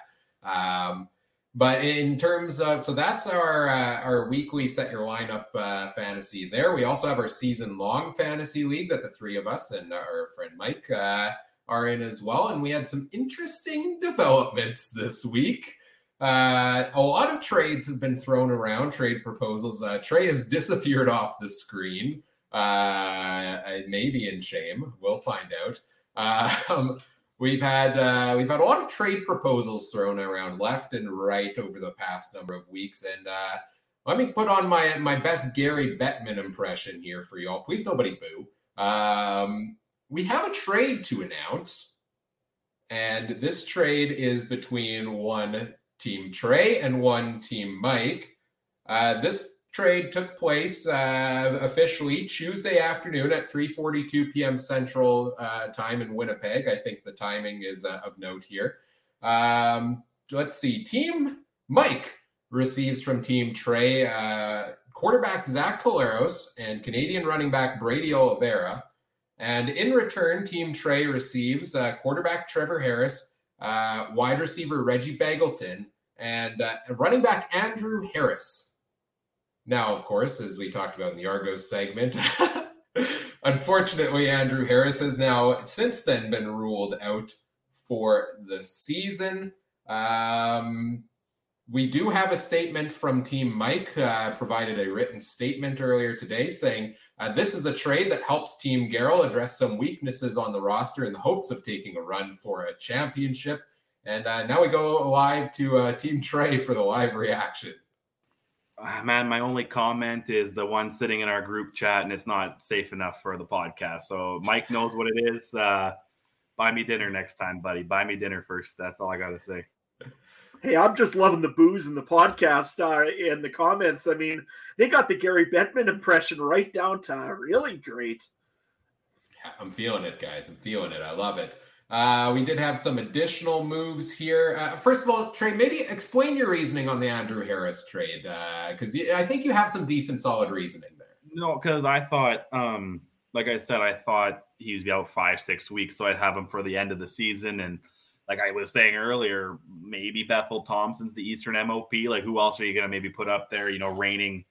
But in terms of, so that's our weekly set your lineup fantasy there. We also have our season long fantasy league that the three of us and our friend Mike are in as well. And we had some interesting developments this week. A lot of trades have been thrown around, trade proposals. Trey has disappeared off the screen, maybe in shame. We'll find out. We've had a lot of trade proposals thrown around left and right over the past number of weeks. And let me put on my best Gary Bettman impression here for y'all. Please, nobody boo. We have a trade to announce, and this trade is between one Team Trey and one Team Mike. This trade took place officially Tuesday afternoon at 3:42 p.m. Central time in Winnipeg. I think the timing is of note here. Let's see. Team Mike receives from Team Trey quarterback Zach Collaros and Canadian running back Brady Oliveira. And in return, Team Trey receives quarterback Trevor Harris, wide receiver Reggie Bagleton, and running back Andrew Harris. Now, of course, as we talked about in the Argos segment, unfortunately, Andrew Harris has now since then been ruled out for the season. We do have a statement from Team Mike, provided a written statement earlier today saying, this is a trade that helps Team Garrell address some weaknesses on the roster in the hopes of taking a run for a championship. And now we go live to Team Trey for the live reaction. My only comment is the one sitting in our group chat, and it's not safe enough for the podcast. So Mike knows what it is. Buy me dinner next time, buddy. Buy me dinner first. That's all I got to say. Hey, I'm just loving the booze in the podcast and the comments. I mean, they got the Gary Bettman impression right down to really great. I'm feeling it, guys. I'm feeling it. I love it. We did have some additional moves here. First of all, Trey, maybe explain your reasoning on the Andrew Harris trade, because I think you have some decent, solid reasoning there. No, because I thought, like I said, I thought he would be out 5-6 weeks, so I'd have him for the end of the season. And like I was saying earlier, maybe Bethel-Thompson's the Eastern MOP. Like, who else are you going to maybe put up there, reigning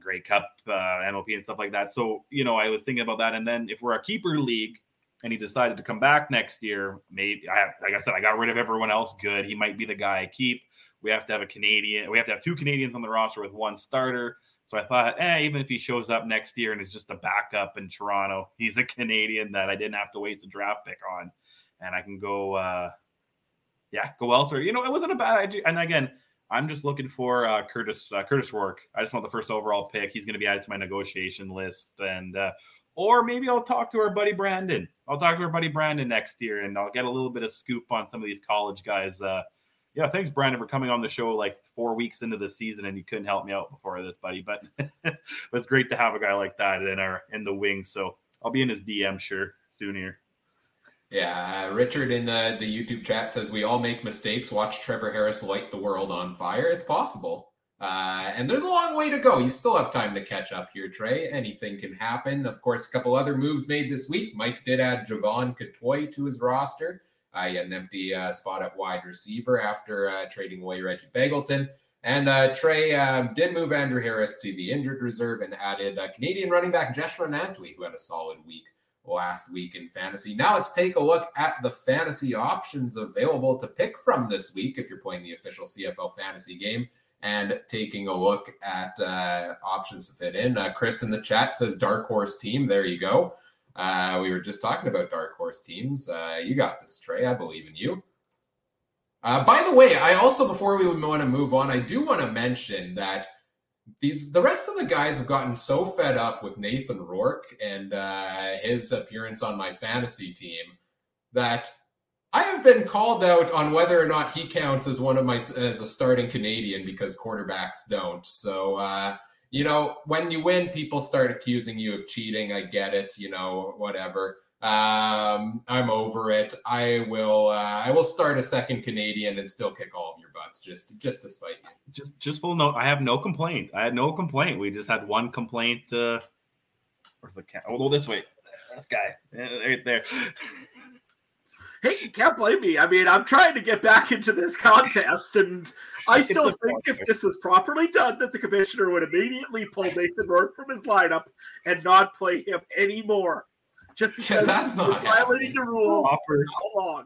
Grey Cup MOP and stuff like that? So, I was thinking about that. And then if we're a keeper league and he decided to come back next year, maybe, like I said, I got rid of everyone else good. He might be the guy I keep. We have to have a Canadian. We have to have 2 Canadians on the roster with 1 starter. So I thought, even if he shows up next year and is just a backup in Toronto, he's a Canadian that I didn't have to waste a draft pick on. And I can go, go elsewhere. It wasn't a bad idea. And again, I'm just looking for Curtis Rourke. I just want the first overall pick. He's going to be added to my negotiation list. And or maybe I'll talk to our buddy Brandon. I'll talk to our buddy Brandon next year, and I'll get a little bit of scoop on some of these college guys yeah, thanks, Brandon, for coming on the show like 4 weeks into the season, and you couldn't help me out before this, buddy. But it's great to have a guy like that in the wing. So I'll be in his DM soon here. Yeah, Richard in the YouTube chat says, we all make mistakes. Watch Trevor Harris light the world on fire. It's possible. And there's a long way to go. You still have time to catch up here, Trey. Anything can happen. Of course, a couple other moves made this week. Mike did add Javon Katoy to his roster. He had an empty spot at wide receiver after trading away Reggie Bagleton. And Trey did move Andrew Harris to the injured reserve and added Canadian running back Jeshua Nantwi, who had a solid week last week in fantasy. Now let's take a look at the fantasy options available to pick from this week if you're playing the official CFL fantasy game. And taking a look at options to fit in. Chris in the chat says dark horse team. There you go. We were just talking about dark horse teams. You got this, Trey. I believe in you. By the way, I also, before we want to move on, I do want to mention that the rest of the guys have gotten so fed up with Nathan Rourke and his appearance on my fantasy team that I have been called out on whether or not he counts as as a starting Canadian because quarterbacks don't. So, when you win, people start accusing you of cheating. I get it, whatever. I'm over it. I will start a second Canadian and still kick all of your butts just to spite you. Just full note. I have no complaint. I had no complaint. We just had one complaint. Where's the cat? Oh, go this way. This guy right there. Hey, you can't blame me. I mean, I'm trying to get back into this contest, and I still think if this was properly done, that the commissioner would immediately pull Nathan Rourke from his lineup and not play him anymore. Just because that's not violating the rules all along.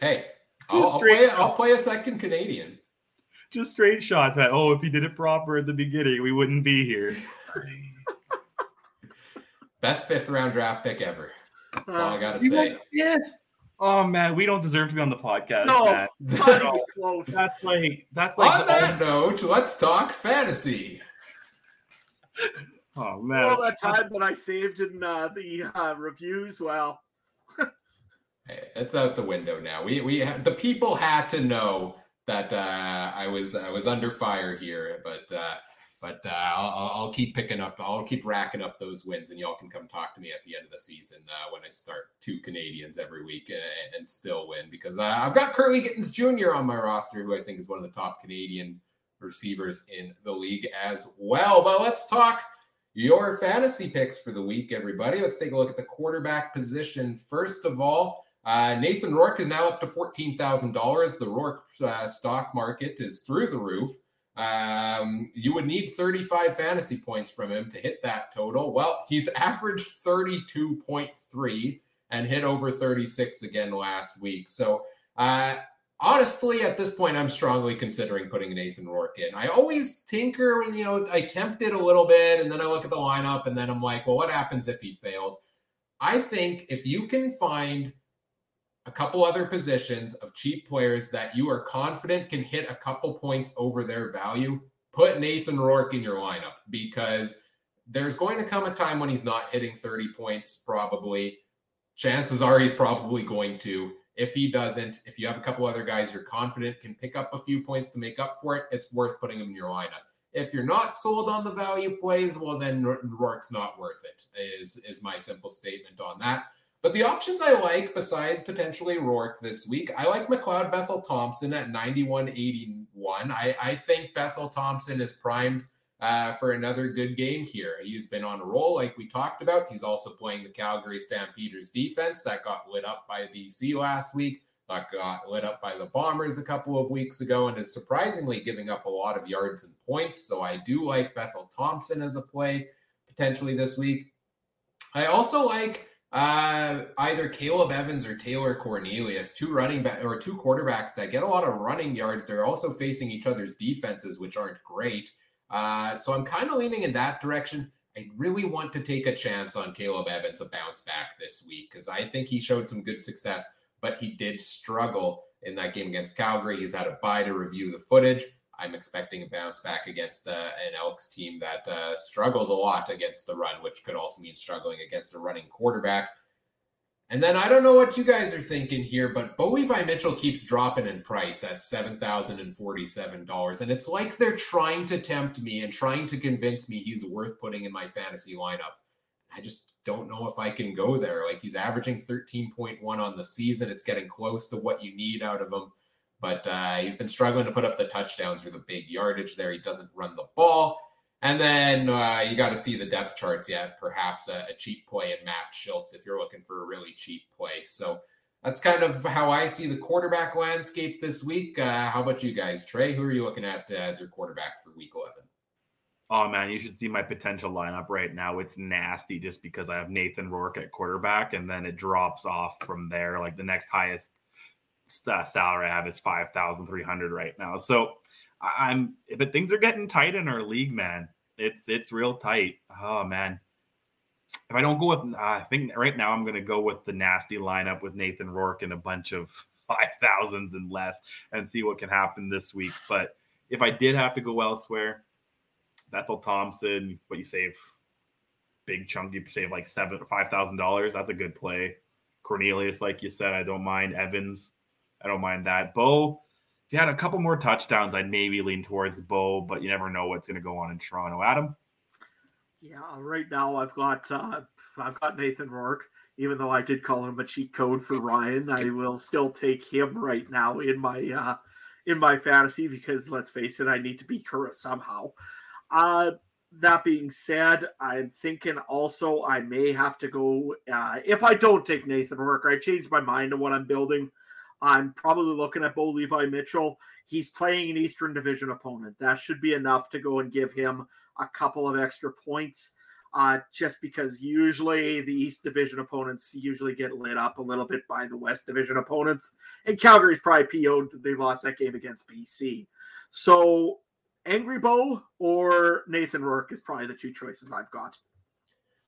Hey, I'll play a second Canadian. Just straight shots, man. Oh, if he did it proper at the beginning, we wouldn't be here. Best fifth-round draft pick ever. That's all I got to say. Oh, man, we don't deserve to be on the podcast. No, not close. That's like. On that note, let's talk fantasy. Oh, man. All that time that I saved in the reviews, well. Hey, it's out the window now. The people had to know that I was under fire here, But I'll keep picking up. I'll keep racking up those wins, and y'all can come talk to me at the end of the season when I start two Canadians every week and still win, because I've got Curley Gittins Jr. on my roster, who I think is one of the top Canadian receivers in the league as well. But let's talk your fantasy picks for the week, everybody. Let's take a look at the quarterback position. First of all, Nathan Rourke is now up to $14,000. The Rourke stock market is through the roof. You would need 35 fantasy points from him to hit that total. Well, he's averaged 32.3 and hit over 36 again last week. So, honestly, at this point, I'm strongly considering putting Nathan Rourke in. I always tinker when, I tempt it a little bit, and then I look at the lineup, and then I'm like, well, what happens if he fails? I think if you can find a couple other positions of cheap players that you are confident can hit a couple points over their value, put Nathan Rourke in your lineup, because there's going to come a time when he's not hitting 30 points, probably. Chances are he's probably going to. If he doesn't, if you have a couple other guys you're confident can pick up a few points to make up for it, it's worth putting him in your lineup. If you're not sold on the value plays, well, then Rourke's not worth it, is my simple statement on that. But the options I like, besides potentially Rourke this week, I like McLeod Bethel-Thompson at $91.81. I think Bethel-Thompson is primed for another good game here. He's been on a roll, like we talked about. He's also playing the Calgary Stampeders defense that got lit up by BC last week, that got lit up by the Bombers a couple of weeks ago, and is surprisingly giving up a lot of yards and points. So I do like Bethel-Thompson as a play potentially this week. I also like either Caleb Evans or Taylor Cornelius, two quarterbacks that get a lot of running yards. They're also facing each other's defenses, which aren't great. So I'm kind of leaning in that direction. I really want to take a chance on Caleb Evans, a bounce back this week, because I think he showed some good success, but he did struggle in that game against Calgary. He's had a bye to review the footage. I'm expecting a bounce back against an Elks team that struggles a lot against the run, which could also mean struggling against a running quarterback. And then I don't know what you guys are thinking here, but Bo Levi Mitchell keeps dropping in price at $7,047. And it's like they're trying to tempt me and trying to convince me he's worth putting in my fantasy lineup. I just don't know if I can go there. Like, he's averaging 13.1 on the season. It's getting close to what you need out of him. But he's been struggling to put up the touchdowns or the big yardage there. He doesn't run the ball. And then you got to see the depth charts. Yeah, perhaps a cheap play in Matt Schiltz if you're looking for a really cheap play. So that's kind of how I see the quarterback landscape this week. How about you guys, Trey? Who are you looking at as your quarterback for week 11? Oh, man, you should see my potential lineup right now. It's nasty just because I have Nathan Rourke at quarterback, and then it drops off from there. Like, the next highest salary I have is $5,300 right now. So but things are getting tight in our league, man. It's real tight. Oh, man. If I don't go with, I think right now I'm going to go with the nasty lineup with Nathan Rourke and a bunch of 5,000s and less and see what can happen this week. But if I did have to go elsewhere, Bethel-Thompson, what you save, big chunk, you save like $5,000. That's a good play. Cornelius, like you said, I don't mind. Evans, I don't mind that. Bo, if you had a couple more touchdowns, I'd maybe lean towards Bo, but you never know what's going to go on in Toronto. Adam? Yeah, right now I've got Nathan Rourke. Even though I did call him a cheat code for Ryan, I will still take him right now in my fantasy because, let's face it, I need to beat Curtis somehow. That being said, I'm thinking also I may have to go, if I don't take Nathan Rourke, I change my mind to what I'm building. I'm probably looking at Bo Levi Mitchell. He's playing an Eastern Division opponent. That should be enough to go and give him a couple of extra points, just because usually the East Division opponents usually get lit up a little bit by the West Division opponents. And Calgary's probably PO'd. They lost that game against BC. So Angry Bo or Nathan Rourke is probably the two choices I've got.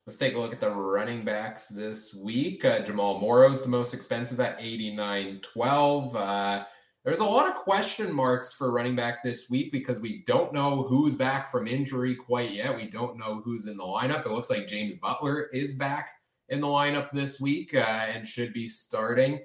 Let's take a look at the running backs this week. Jamal Morrow's the most expensive at $8,912. There's a lot of question marks for running back this week because we don't know who's back from injury quite yet. We don't know who's in the lineup. It looks like James Butler is back in the lineup this week and should be starting.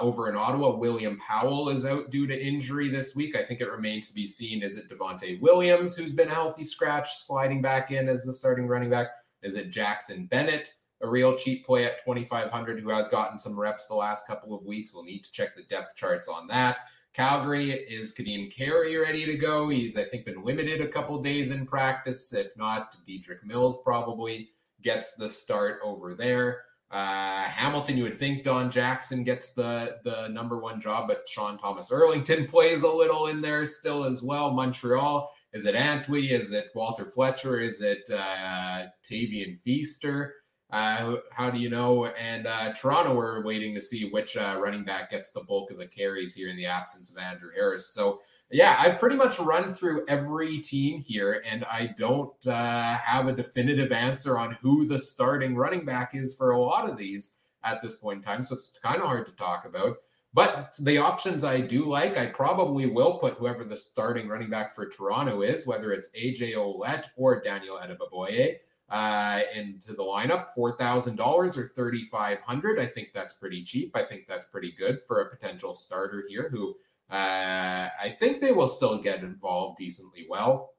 Over in Ottawa, William Powell is out due to injury this week. I think it remains to be seen. Is it Devontae Williams, who's been a healthy scratch, sliding back in as the starting running back? Is it Jackson Bennett, a real cheap play at $2,500, who has gotten some reps the last couple of weeks? We'll need to check the depth charts on that. Calgary, is Kadeem Carey ready to go? He's, I think, been limited a couple days in practice. If not, Dedrick Mills probably gets the start over there. Hamilton, you would think Don Jackson gets the number one job, but Sean Thomas Erlington plays a little in there still as well. Montreal, is it Antwi? Is it Walter Fletcher? Is it Tavian Feaster? How do you know? And Toronto, we're waiting to see which running back gets the bulk of the carries here in the absence of Andrew Harris. So yeah, I've pretty much run through every team here, and I don't have a definitive answer on who the starting running back is for a lot of these at this point in time, so it's kind of hard to talk about. But the options I do like, I probably will put whoever the starting running back for Toronto is, whether it's A.J. Ouellette or Daniel Adebayoye, into the lineup, $4,000 or $3,500. I think that's pretty cheap. I think that's pretty good for a potential starter here who – I think they will still get involved decently well.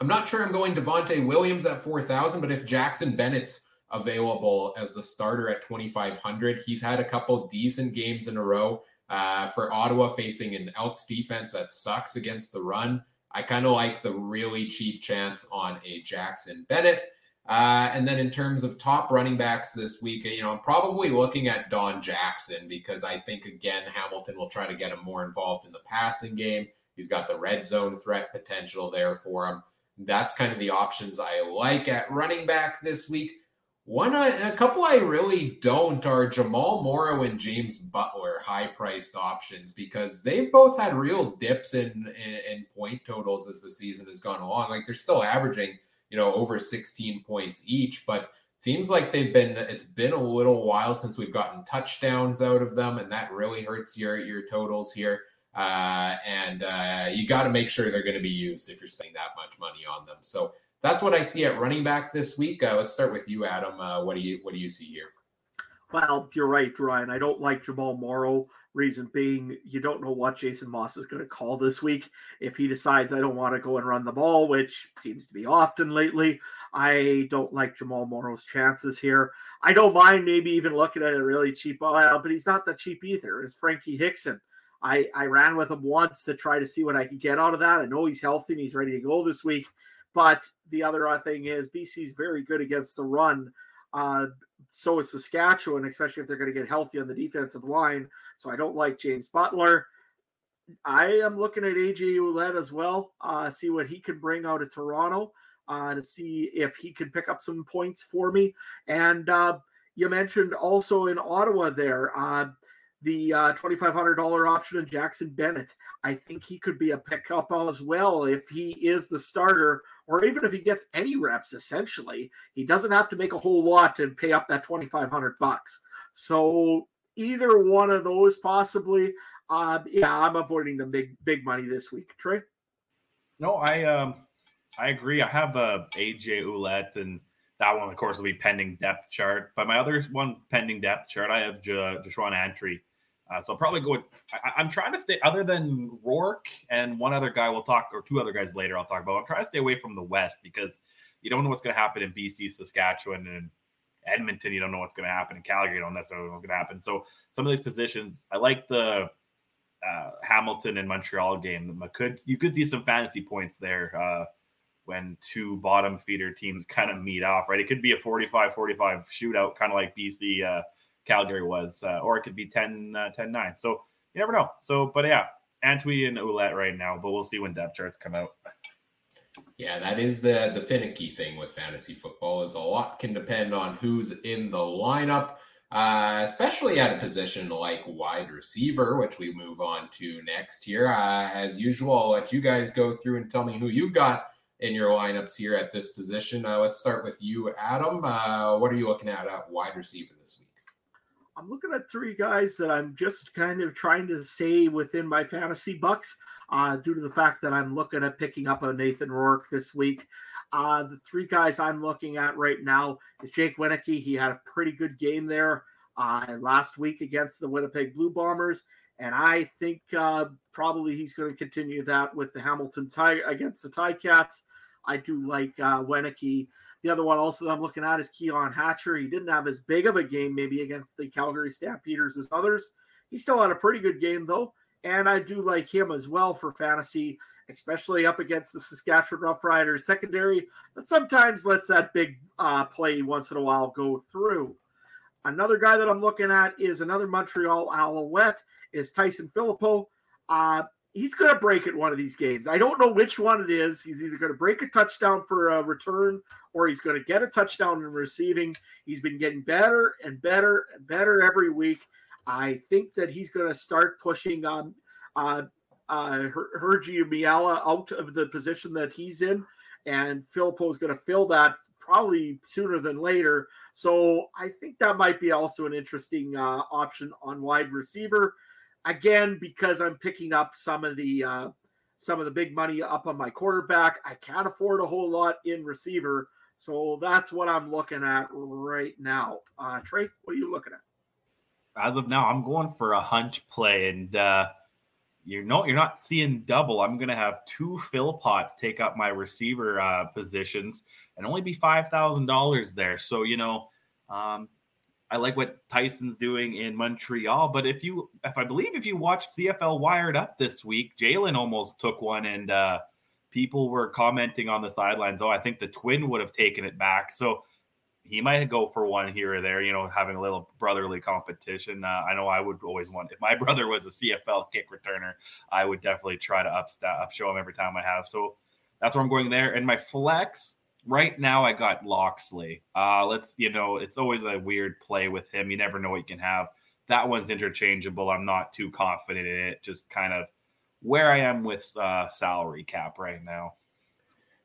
I'm not sure I'm going Devontae Williams at $4,000, but if Jackson Bennett's available as the starter at $2,500, he's had a couple decent games in a row for Ottawa facing an Elks defense that sucks against the run. I kind of like the really cheap chance on a Jackson Bennett. And then in terms of top running backs this week, you know, I'm probably looking at Don Jackson because I think, again, Hamilton will try to get him more involved in the passing game. He's got the red zone threat potential there for him. That's kind of the options I like at running back this week. A couple I really don't are Jamal Morrow and James Butler, high-priced options, because they've both had real dips in point totals as the season has gone along. Like, they're still averaging, you know, over 16 points each, but it seems like it's been a little while since we've gotten touchdowns out of them. And that really hurts your totals here. You got to make sure they're going to be used if you're spending that much money on them. So that's what I see at running back this week. Let's start with you, Adam. What do you see here? Well, you're right, Ryan. I don't like Jamal Morrow. Reason being, you don't know what Jason Moss is going to call this week. If he decides I don't want to go and run the ball, which seems to be often lately, I don't like Jamal Morrow's chances here. I don't mind maybe even looking at a really cheap buyout, but he's not that cheap either. It's Frankie Hickson. I ran with him once to try to see what I could get out of that. I know he's healthy and he's ready to go this week. But the other thing is BC's very good against the run. So is Saskatchewan, especially if they're going to get healthy on the defensive line. So I don't like James Butler. I am looking at A.J. Ouellette as well, see what he can bring out of Toronto, to see if he can pick up some points for me. And you mentioned also in Ottawa there, the $2,500 option in Jackson Bennett. I think he could be a pickup as well if he is the starter, or even if he gets any reps, essentially. He doesn't have to make a whole lot and pay up that $2,500. So either one of those possibly. Yeah, I'm avoiding the big money this week. Trey? No, I agree. I have A.J. Ouellette, and that one, of course, will be pending depth chart. But my other one pending depth chart, I have Joshua Antry. So I'll probably go with – I'm trying to stay – other than Rourke and one other guy we'll talk – or two other guys later I'll talk about. I'm trying to stay away from the West because you don't know what's going to happen in BC, Saskatchewan, and Edmonton. You don't know what's going to happen. In Calgary, you don't necessarily know what's going to happen. So some of these positions, I like the Hamilton and Montreal game. You could see some fantasy points there when two bottom feeder teams kind of meet off, right? It could be a 45-45 shootout, kind of like BC Calgary was, or it could be 10-9. So you never know. So, but yeah, Antwi and Ouellette right now, but we'll see when depth charts come out. Yeah, that is the finicky thing with fantasy football, is a lot can depend on who's in the lineup, especially at a position like wide receiver, which we move on to next here. As usual, I'll let you guys go through and tell me who you got in your lineups here at this position. Let's start with you, Adam. What are you looking at wide receiver this week? I'm looking at three guys that I'm just kind of trying to say within my fantasy bucks due to the fact that I'm looking at picking up a Nathan Rourke this week. The three guys I'm looking at right now is Jake Winicki. He had a pretty good game there last week against the Winnipeg Blue Bombers, and I think probably he's going to continue that with the Hamilton against the Ticats. I do like Winicki. The other one also that I'm looking at is Keon Hatcher. He didn't have as big of a game maybe against the Calgary Stampeders as others. He still had a pretty good game, though, and I do like him as well for fantasy, especially up against the Saskatchewan Roughriders secondary that sometimes lets that big play once in a while go through. Another guy that I'm looking at is another Montreal Alouette, is Tyson Filippo. He's going to break it one of these games. I don't know which one it is. He's either going to break a touchdown for a return, or he's going to get a touchdown in receiving. He's been getting better and better and better every week. I think that he's going to start pushing Herji Miala out of the position that he's in, and Filippo is going to fill that probably sooner than later. So I think that might be also an interesting option on wide receiver. Again, because I'm picking up some of the big money up on my quarterback, I can't afford a whole lot in receiver, so that's what I'm looking at right now. Trey, what are you looking at? As of now, I'm going for a hunch play, and you're not seeing double. I'm going to have two Philpotts take up my receiver positions and only be $5,000 there. So I like what Tyson's doing in Montreal, but if you watched CFL Wired Up this week, Jalen almost took one, and people were commenting on the sidelines, I think the twin would have taken it back. So he might go for one here or there, having a little brotherly competition. I know I would always want, if my brother was a CFL kick returner, I would definitely try to upshow him every time I have. So that's where I'm going there. And my flex, right now, I got Loxley. It's always a weird play with him. You never know what you can have. That one's interchangeable. I'm not too confident in it. Just kind of where I am with salary cap right now.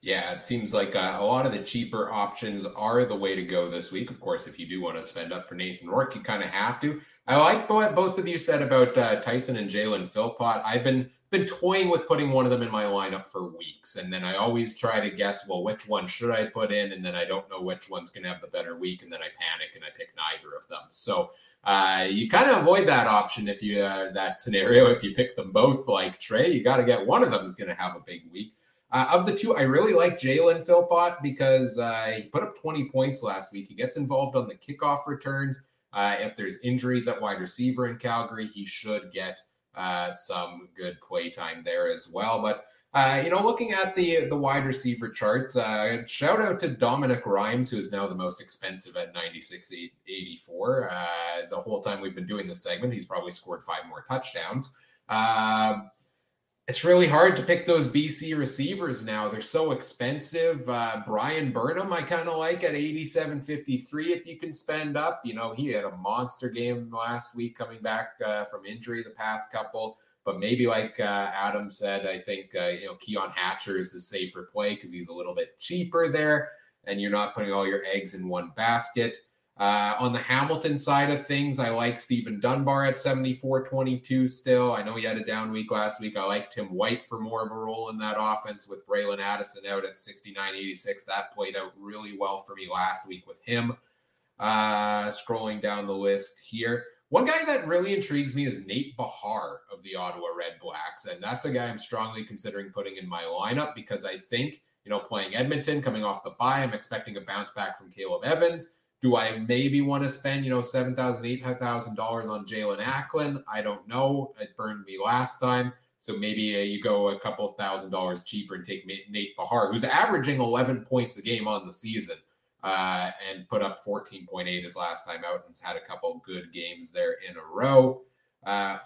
Yeah, it seems like a lot of the cheaper options are the way to go this week. Of course, if you do want to spend up for Nathan Rourke, you kind of have to. I like what both of you said about Tyson and Jalen Philpott. I've been been toying with putting one of them in my lineup for weeks. And then I always try to guess, well, which one should I put in? And then I don't know which one's going to have the better week. And then I panic and I pick neither of them. So you kind of avoid that option if you, that scenario, if you pick them both like Trey, you got to get one of them is going to have a big week. Of the two, I really like Jalen Philpott because he put up 20 points last week. He gets involved on the kickoff returns. If there's injuries at wide receiver in Calgary, he should get some good play time there as well. But, you know, looking at the wide receiver charts, shout out to Dominic Rimes, who is now the most expensive at $96.84. The whole time we've been doing this segment, he's probably scored 5 more touchdowns. It's really hard to pick those BC receivers now. They're so expensive. Brian Burnham, I kind of like at $87.53 if you can spend up. You know, he had a monster game last week coming back from injury the past couple. But maybe like Adam said, I think, you know, Keon Hatcher is the safer play because he's a little bit cheaper there. And you're not putting all your eggs in one basket. On the Hamilton side of things, I like Stephen Dunbar at $74.22 still. I know he had a down week last week. I like Tim White for more of a role in that offense with Braylon Addison out at $69.86. That played out really well for me last week with him. Scrolling down the list here. One guy that really intrigues me is Nate Bahar of the Ottawa Redblacks. And that's a guy I'm strongly considering putting in my lineup because I think, you know, playing Edmonton, coming off the bye, I'm expecting a bounce back from Caleb Evans. Do I maybe want to spend, you know, $7,000, $8,000 on Jalen Acklin? I don't know. It burned me last time. So maybe you go a couple $1,000 cheaper and take Nate Bahar, who's averaging 11 points a game on the season and put up 14.8 his last time out and has had a couple good games there in a row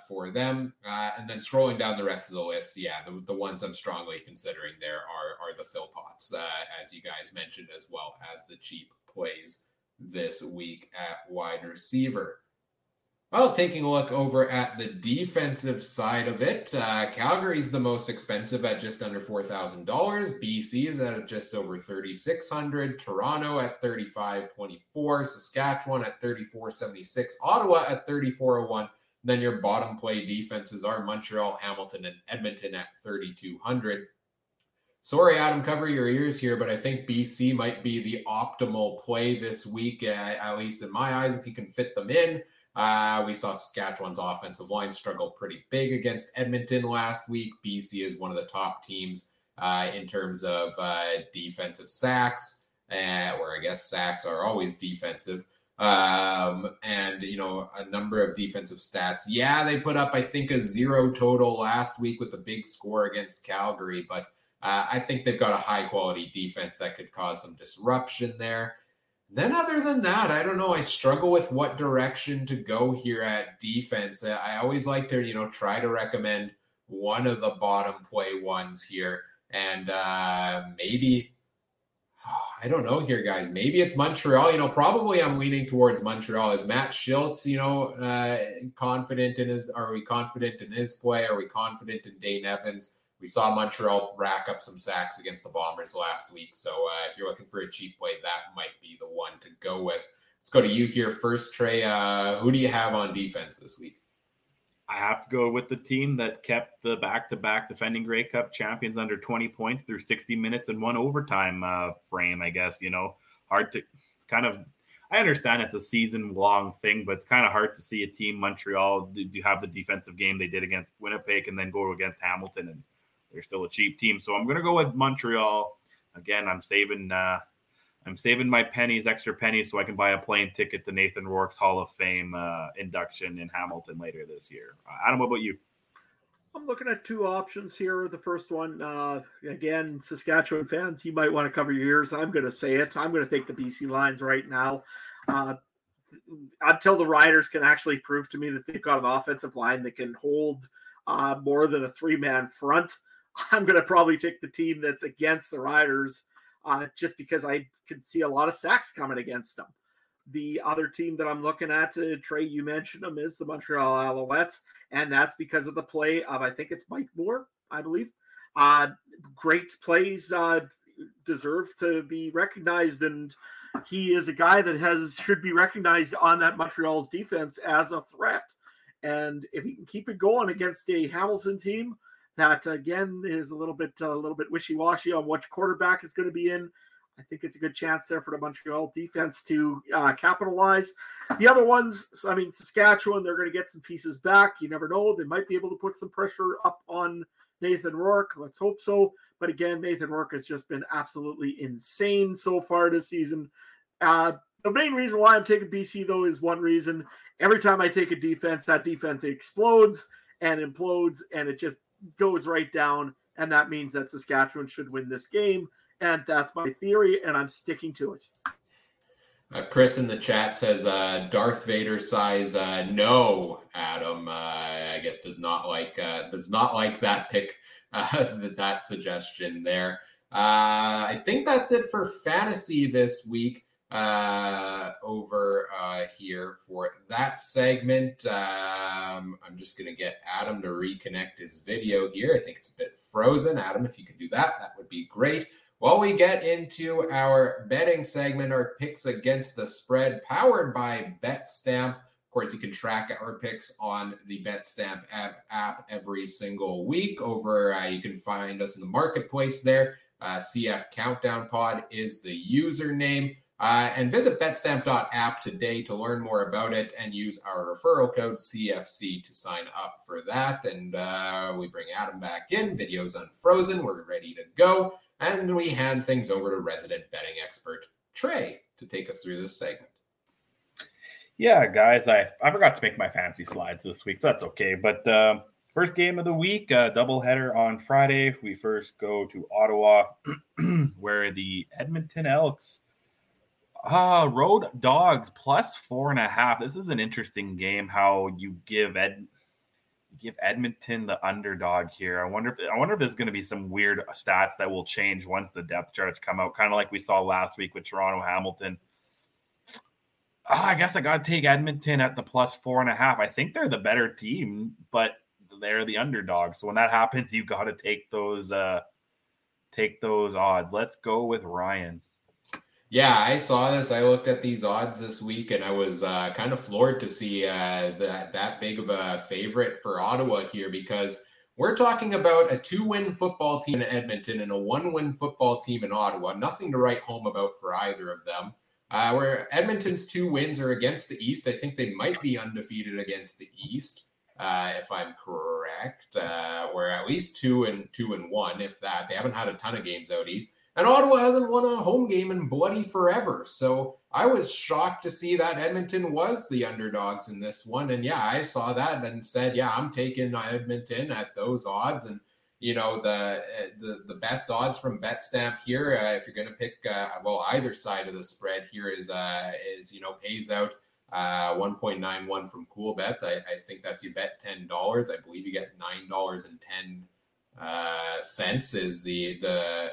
for them. And then scrolling down the rest of the list, yeah, the ones I'm strongly considering there are the Philpotts, as you guys mentioned, as well as the cheap plays this week at wide receiver. Well, taking a look over at the defensive side of it, Calgary's the most expensive at just under $4,000. BC is at just over $3,600. Toronto at $3,524. Saskatchewan at $3,476. Ottawa at $3,401. Then your bottom play defenses are Montreal, Hamilton, and Edmonton at $3,200. Sorry, Adam, cover your ears here, but I think BC might be the optimal play this week, at least in my eyes, if you can fit them in. We saw Saskatchewan's offensive line struggle pretty big against Edmonton last week. BC is one of the top teams in terms of defensive sacks, or I guess sacks are always defensive. And, you know, a number of defensive stats. Yeah, they put up, I think, a 0 total last week with a big score against Calgary, but I think they've got a high-quality defense that could cause some disruption there. Then other than that, I don't know. I struggle with what direction to go here at defense. I always like to, you know, try to recommend one of the bottom play ones here. And maybe, I don't know here, guys. Maybe it's Montreal. You know, probably I'm leaning towards Montreal. Is Matt Schiltz, you know, are we confident in his play? Are we confident in Dane Evans? We saw Montreal rack up some sacks against the Bombers last week. So if you're looking for a cheap play, that might be the one to go with. Let's go to you here first, Trey. Who do you have on defense this week? I have to go with the team that kept the back-to-back defending Grey Cup champions under 20 points through 60 minutes and one overtime frame, I guess. You know, it's kind of, I understand it's a season-long thing, but it's kind of hard to see a team, Montreal, do have the defensive game they did against Winnipeg and then go against Hamilton, and they're still a cheap team. So I'm going to go with Montreal. Again, I'm saving my extra pennies, so I can buy a plane ticket to Nathan Rourke's Hall of Fame induction in Hamilton later this year. Adam, what about you? I'm looking at two options here. The first one, again, Saskatchewan fans, you might want to cover your ears. I'm going to say it. I'm going to take the BC Lions right now. Until the Riders can actually prove to me that they've got an offensive line that can hold more than a 3-man front, I'm going to probably take the team that's against the Riders just because I can see a lot of sacks coming against them. The other team that I'm looking at, Trey, you mentioned them, is the Montreal Alouettes, and that's because of the play of, I think it's Mike Moore, I believe. Great plays deserve to be recognized, and he is a guy that should be recognized on that Montreal's defense as a threat. And if he can keep it going against a Hamilton team that again is a little bit wishy-washy on what quarterback is going to be in. I think it's a good chance there for the Montreal defense to capitalize. The other ones, I mean, Saskatchewan, they're going to get some pieces back. You never know. They might be able to put some pressure up on Nathan Rourke. Let's hope so. But again, Nathan Rourke has just been absolutely insane so far this season. The main reason why I'm taking BC, though, is one reason. Every time I take a defense, that defense explodes and implodes, and it just goes right down. And that means that Saskatchewan should win this game. And that's my theory, and I'm sticking to it. Chris in the chat says, Darth Vader size, no, Adam, I guess does not like that pick, that suggestion there. I think that's it for fantasy this week over here for that segment. I'm just going to get Adam to reconnect his video here. I think it's a bit frozen. Adam, if you could do that, that would be great. While we get into our betting segment, our picks against the spread, powered by Betstamp. Of course, you can track our picks on the Betstamp app every single week. You can find us in the marketplace there. CF Countdown Pod is the username. And visit betstamp.app today to learn more about it and use our referral code CFC to sign up for that. And we bring Adam back in. Video's unfrozen. We're ready to go. And we hand things over to resident betting expert Trey to take us through this segment. Yeah, guys, I forgot to make my fantasy slides this week, so that's okay. But first game of the week, doubleheader on Friday. We first go to Ottawa, where the Edmonton Elks road dogs +4.5. This is an interesting game. How you give Edmonton the underdog here. I wonder if there's going to be some weird stats that will change once the depth charts come out, kind of like we saw last week with Toronto Hamilton. I guess I got to take Edmonton at the +4.5. I think they're the better team, but they're the underdog. So when that happens, you got to take those odds. Let's go with Ryan. Yeah, I saw this. I looked at these odds this week, and I was kind of floored to see that big of a favorite for Ottawa here, because we're talking about a 2-win football team in Edmonton and a 1-win football team in Ottawa. Nothing to write home about for either of them. Where Edmonton's 2 wins are against the East. I think they might be undefeated against the East, if I'm correct, or at least 2-1, if that. They haven't had a ton of games out East. And Ottawa hasn't won a home game in bloody forever. So I was shocked to see that Edmonton was the underdogs in this one. And yeah, I saw that and said, yeah, I'm taking Edmonton at those odds. And, you know, the best odds from Betstamp here, if you're going to pick, either side of the spread here is pays out 1.91 from Coolbet. I think that's you bet $10. I believe you get $9.10. Cents is the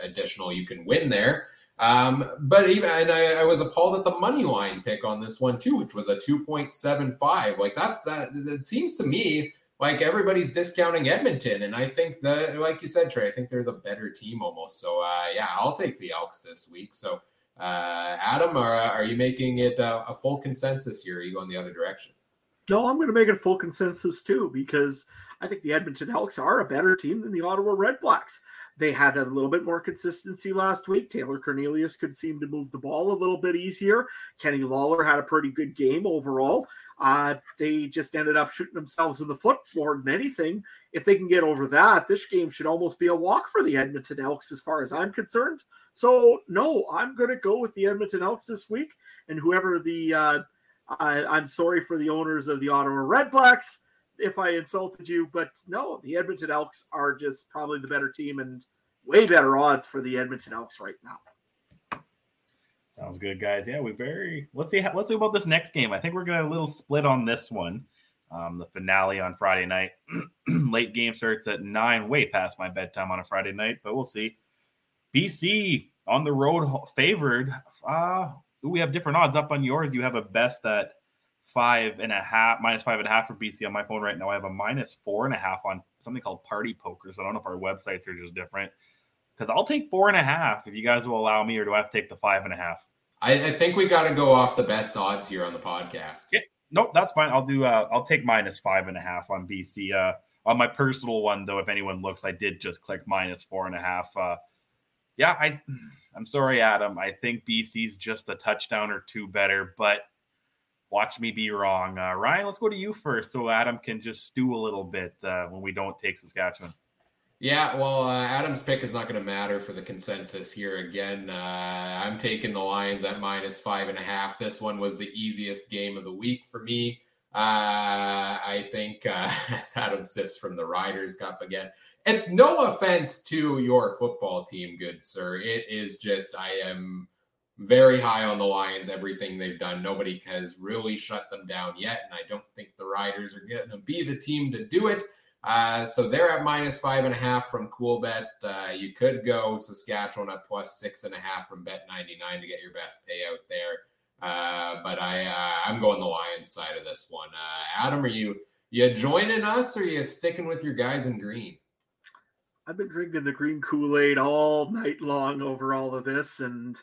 additional you can win there. But I was appalled at the money line pick on this one too, which was a 2.75. Like that seems to me like everybody's discounting Edmonton. And I think that, like you said, Trey, I think they're the better team almost. So yeah, I'll take the Elks this week. So Adam, are you making it a full consensus here? Or are you going the other direction? No, I'm going to make it a full consensus too, because I think the Edmonton Elks are a better team than the Ottawa Redblacks. They had a little bit more consistency last week. Taylor Cornelius could seem to move the ball a little bit easier. Kenny Lawler had a pretty good game overall. They just ended up shooting themselves in the foot more than anything. If they can get over that, this game should almost be a walk for the Edmonton Elks as far as I'm concerned. So, no, I'm going to go with the Edmonton Elks this week. And whoever I'm sorry for the owners of the Ottawa Redblacks if I insulted you, but no, the Edmonton Elks are just probably the better team and way better odds for the Edmonton Elks right now. Sounds good, guys. Yeah, let's see about this next game. I think we're going to a little split on this one. The finale on Friday night, late game starts at 9, way past my bedtime on a Friday night, but we'll see. BC on the road favored. We have different odds up on yours. You have a best at -5.5 for BC on my phone right now. I have a -4.5 on something called Party Poker. So I don't know if our websites are just different, because I'll take 4.5 if you guys will allow me, or do I have to take the 5.5? I think we got to go off the best odds here on the podcast. Yeah. Nope, that's fine. I'll take -5.5 on BC. On my personal one, though, if anyone looks, I did just click -4.5. I'm sorry, Adam. I think BC's just a touchdown or two better, but watch me be wrong. Ryan, let's go to you first so Adam can just stew a little bit when we don't take Saskatchewan. Yeah, well, Adam's pick is not going to matter for the consensus here again. I'm taking the Lions at -5.5. This one was the easiest game of the week for me. I think as Adam sips from the Riders Cup again, it's no offense to your football team, good sir. It is just, I am very high on the Lions, everything they've done. Nobody has really shut them down yet, and I don't think the Riders are going to be the team to do it. So they're at -5.5 from Coolbet. You could go Saskatchewan at +6.5 from Bet99 to get your best payout there. But I'm going the Lions side of this one. Adam, are you joining us or are you sticking with your guys in green? I've been drinking the green Kool-Aid all night long over all of this. And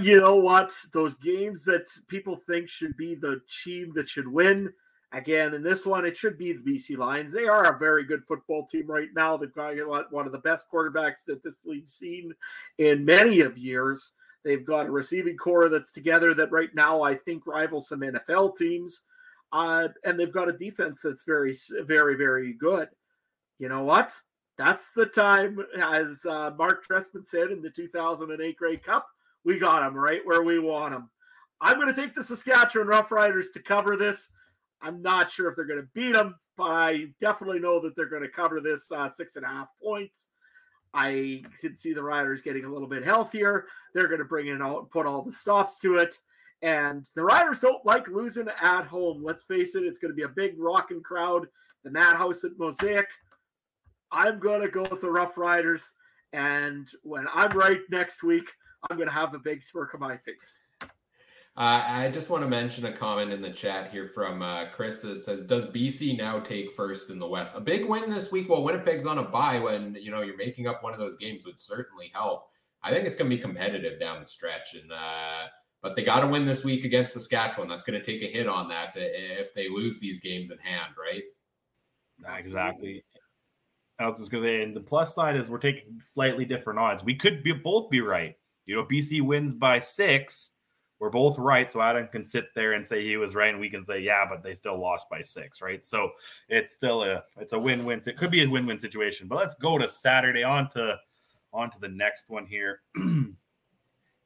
you know what? Those games that people think should be the team that should win, again, in this one, it should be the BC Lions. They are a very good football team right now. They've got one of the best quarterbacks that this league's seen in many of years. They've got a receiving core that's together that right now I think rivals some NFL teams. And they've got a defense that's very, very, very good. You know what? That's the time, as Mark Trestman said in the 2008 Grey Cup, we got them right where we want them. I'm going to take the Saskatchewan Roughriders to cover this. I'm not sure if they're going to beat them, but I definitely know that they're going to cover this 6.5 points. I can see the Riders getting a little bit healthier. They're going to bring in all, put all the stops to it. And the Riders don't like losing at home. Let's face it. It's going to be a big rocking crowd. The Madhouse at Mosaic. I'm going to go with the Rough Riders. And when I'm right next week, I'm going to have a big smirk on my face. I just want to mention a comment in the chat here from Chris that says, does BC now take first in the West? A big win this week while Winnipeg's on a bye when, you know, you're making up one of those games would certainly help. I think it's going to be competitive down the stretch. But they got to win this week against Saskatchewan. That's going to take a hit on that if they lose these games in hand, right? Exactly. I was just going to say, and the plus side is we're taking slightly different odds. We could both be right. You know, BC wins by 6. We're both right, so Adam can sit there and say he was right, and we can say, yeah, but they still lost by 6, right? So it's still a win-win. It could be a win-win situation. But let's go to Saturday, on to the next one here.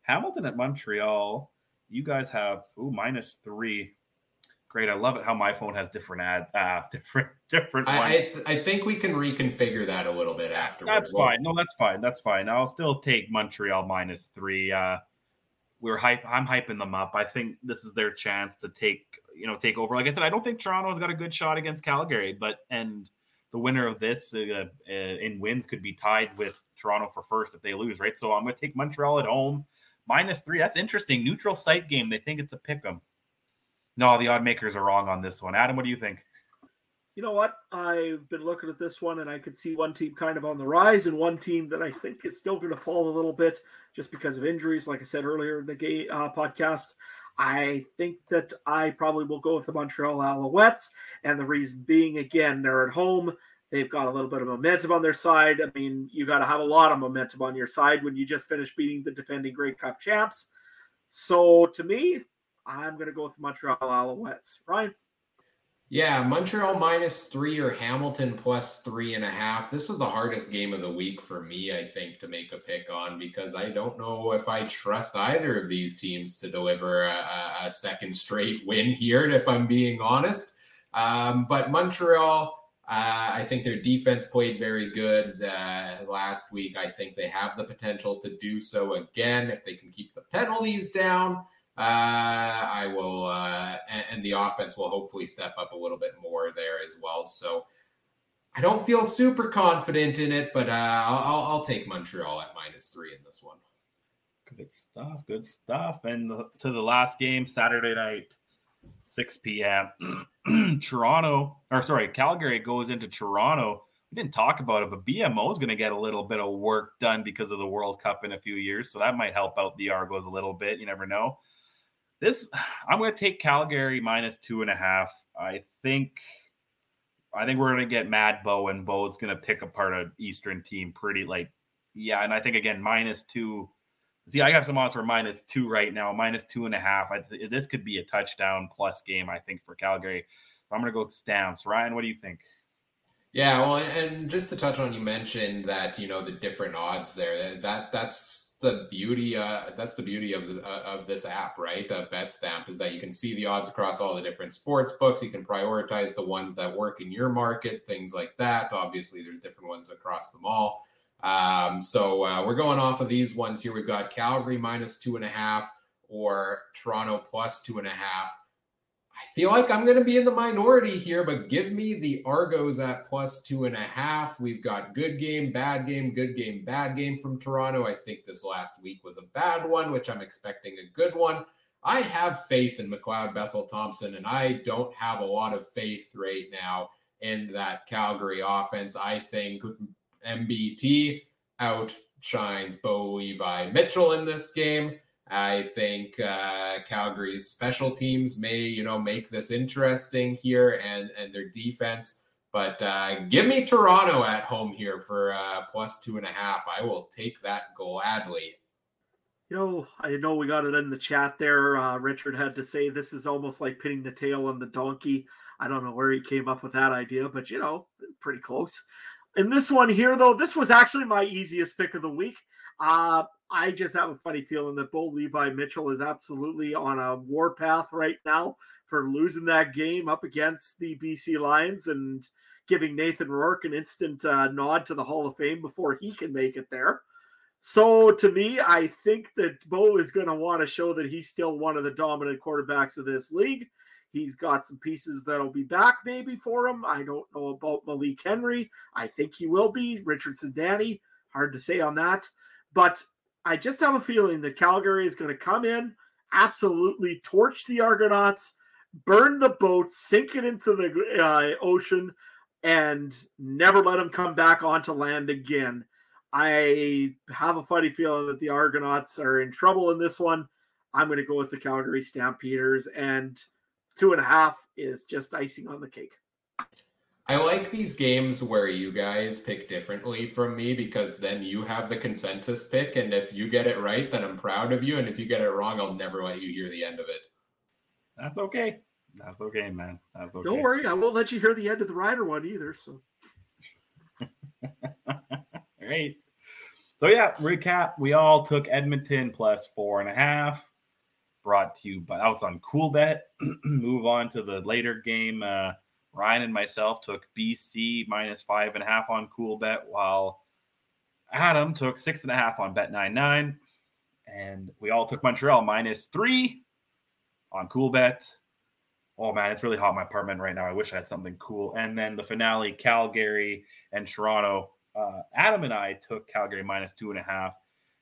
Hamilton at Montreal. You guys have -3. Great, I love it how my phone has different different ones. I think we can reconfigure that a little bit afterwards. That's fine. No, that's fine. That's fine. I'll still take Montreal -3. I'm hyping them up. I think this is their chance to take over. Like I said, I don't think Toronto's got a good shot against Calgary, and the winner of this in wins could be tied with Toronto for first if they lose, right? So I'm going to take Montreal at home, -3. That's interesting. Neutral site game. They think it's a pick 'em. No, the odd makers are wrong on this one. Adam, what do you think? You know what? I've been looking at this one, and I could see one team kind of on the rise and one team that I think is still going to fall a little bit just because of injuries. Like I said earlier in the podcast, I think that I probably will go with the Montreal Alouettes, and the reason being, again, they're at home. They've got a little bit of momentum on their side. I mean, you got to have a lot of momentum on your side when you just finished beating the defending Grey Cup champs. So, to me, I'm going to go with the Montreal Alouettes. Ryan? Yeah, Montreal -3 or Hamilton +3.5. This was the hardest game of the week for me, I think, to make a pick on because I don't know if I trust either of these teams to deliver a second straight win here, if I'm being honest. But Montreal, I think their defense played very good last week. I think they have the potential to do so again if they can keep the penalties down. I will, and the offense will hopefully step up a little bit more there as well. So I don't feel super confident in it, but I'll take Montreal at -3 in this one. Good stuff. Good stuff. And to the last game, Saturday night, 6 p.m. Calgary goes into Toronto. We didn't talk about it, but BMO is going to get a little bit of work done because of the World Cup in a few years. So that might help out the Argos a little bit. You never know. I'm going to take Calgary -2.5. I think I think we're going to get Mad Bo, and Bo's going to pick apart an Eastern team pretty, like, yeah. And I think, again, -2. See, I got some odds for -2 right now, -2.5. This could be a touchdown plus game, I think, for Calgary. I'm going to go Stamps. Ryan, what do you think? Yeah, well, and just to touch on, you mentioned that, you know, the different odds there. That's the beauty. That's the beauty of this app, right? Betstamp is that you can see the odds across all the different sports books. You can prioritize the ones that work in your market, things like that. Obviously, there's different ones across them all. So we're going off of these ones here. We've got Calgary -2.5 or Toronto +2.5. I feel like I'm going to be in the minority here, but give me the Argos at +2.5. We've got good game, bad game from Toronto. I think this last week was a bad one, which I'm expecting a good one. I have faith in McLeod Bethel-Thompson, and I don't have a lot of faith right now in that Calgary offense. I think MBT outshines Bo Levi Mitchell in this game. I think Calgary's special teams may, you know, make this interesting here, and their defense. But give me Toronto at home here for +2.5. I will take that gladly. You know, I know we got it in the chat there. Richard had to say this is almost like pinning the tail on the donkey. I don't know where he came up with that idea, but, you know, it's pretty close. In this one here, though, this was actually my easiest pick of the week. I just have a funny feeling that Bo Levi Mitchell is absolutely on a warpath right now for losing that game up against the BC Lions and giving Nathan Rourke an instant nod to the Hall of Fame before he can make it there. So to me, I think that Bo is going to want to show that he's still one of the dominant quarterbacks of this league. He's got some pieces that'll be back maybe for him. I don't know about Malik Henry. I think he will be. Richardson Danny, hard to say on that. But I just have a feeling that Calgary is going to come in, absolutely torch the Argonauts, burn the boat, sink it into the ocean, and never let them come back onto land again. I have a funny feeling that the Argonauts are in trouble in this one. I'm going to go with the Calgary Stampeders, and 2.5 is just icing on the cake. I like these games where you guys pick differently from me, because then you have the consensus pick, and if you get it right, then I'm proud of you, and if you get it wrong, I'll never let you hear the end of it. That's okay. That's okay, man. That's okay. Don't worry. I won't let you hear the end of the Rider one either. So, All right. So, yeah, recap. We all took Edmonton +4.5. Brought to you by, that was on Cool Bet. Move on to the later game. Ryan and myself took BC -5.5 on Cool Bet, while Adam took 6.5 on Bet99. And we all took Montreal -3 on Cool Bet. Oh, man, it's really hot in my apartment right now. I wish I had something cool. And then the finale, Calgary and Toronto. Adam and I took Calgary -2.5.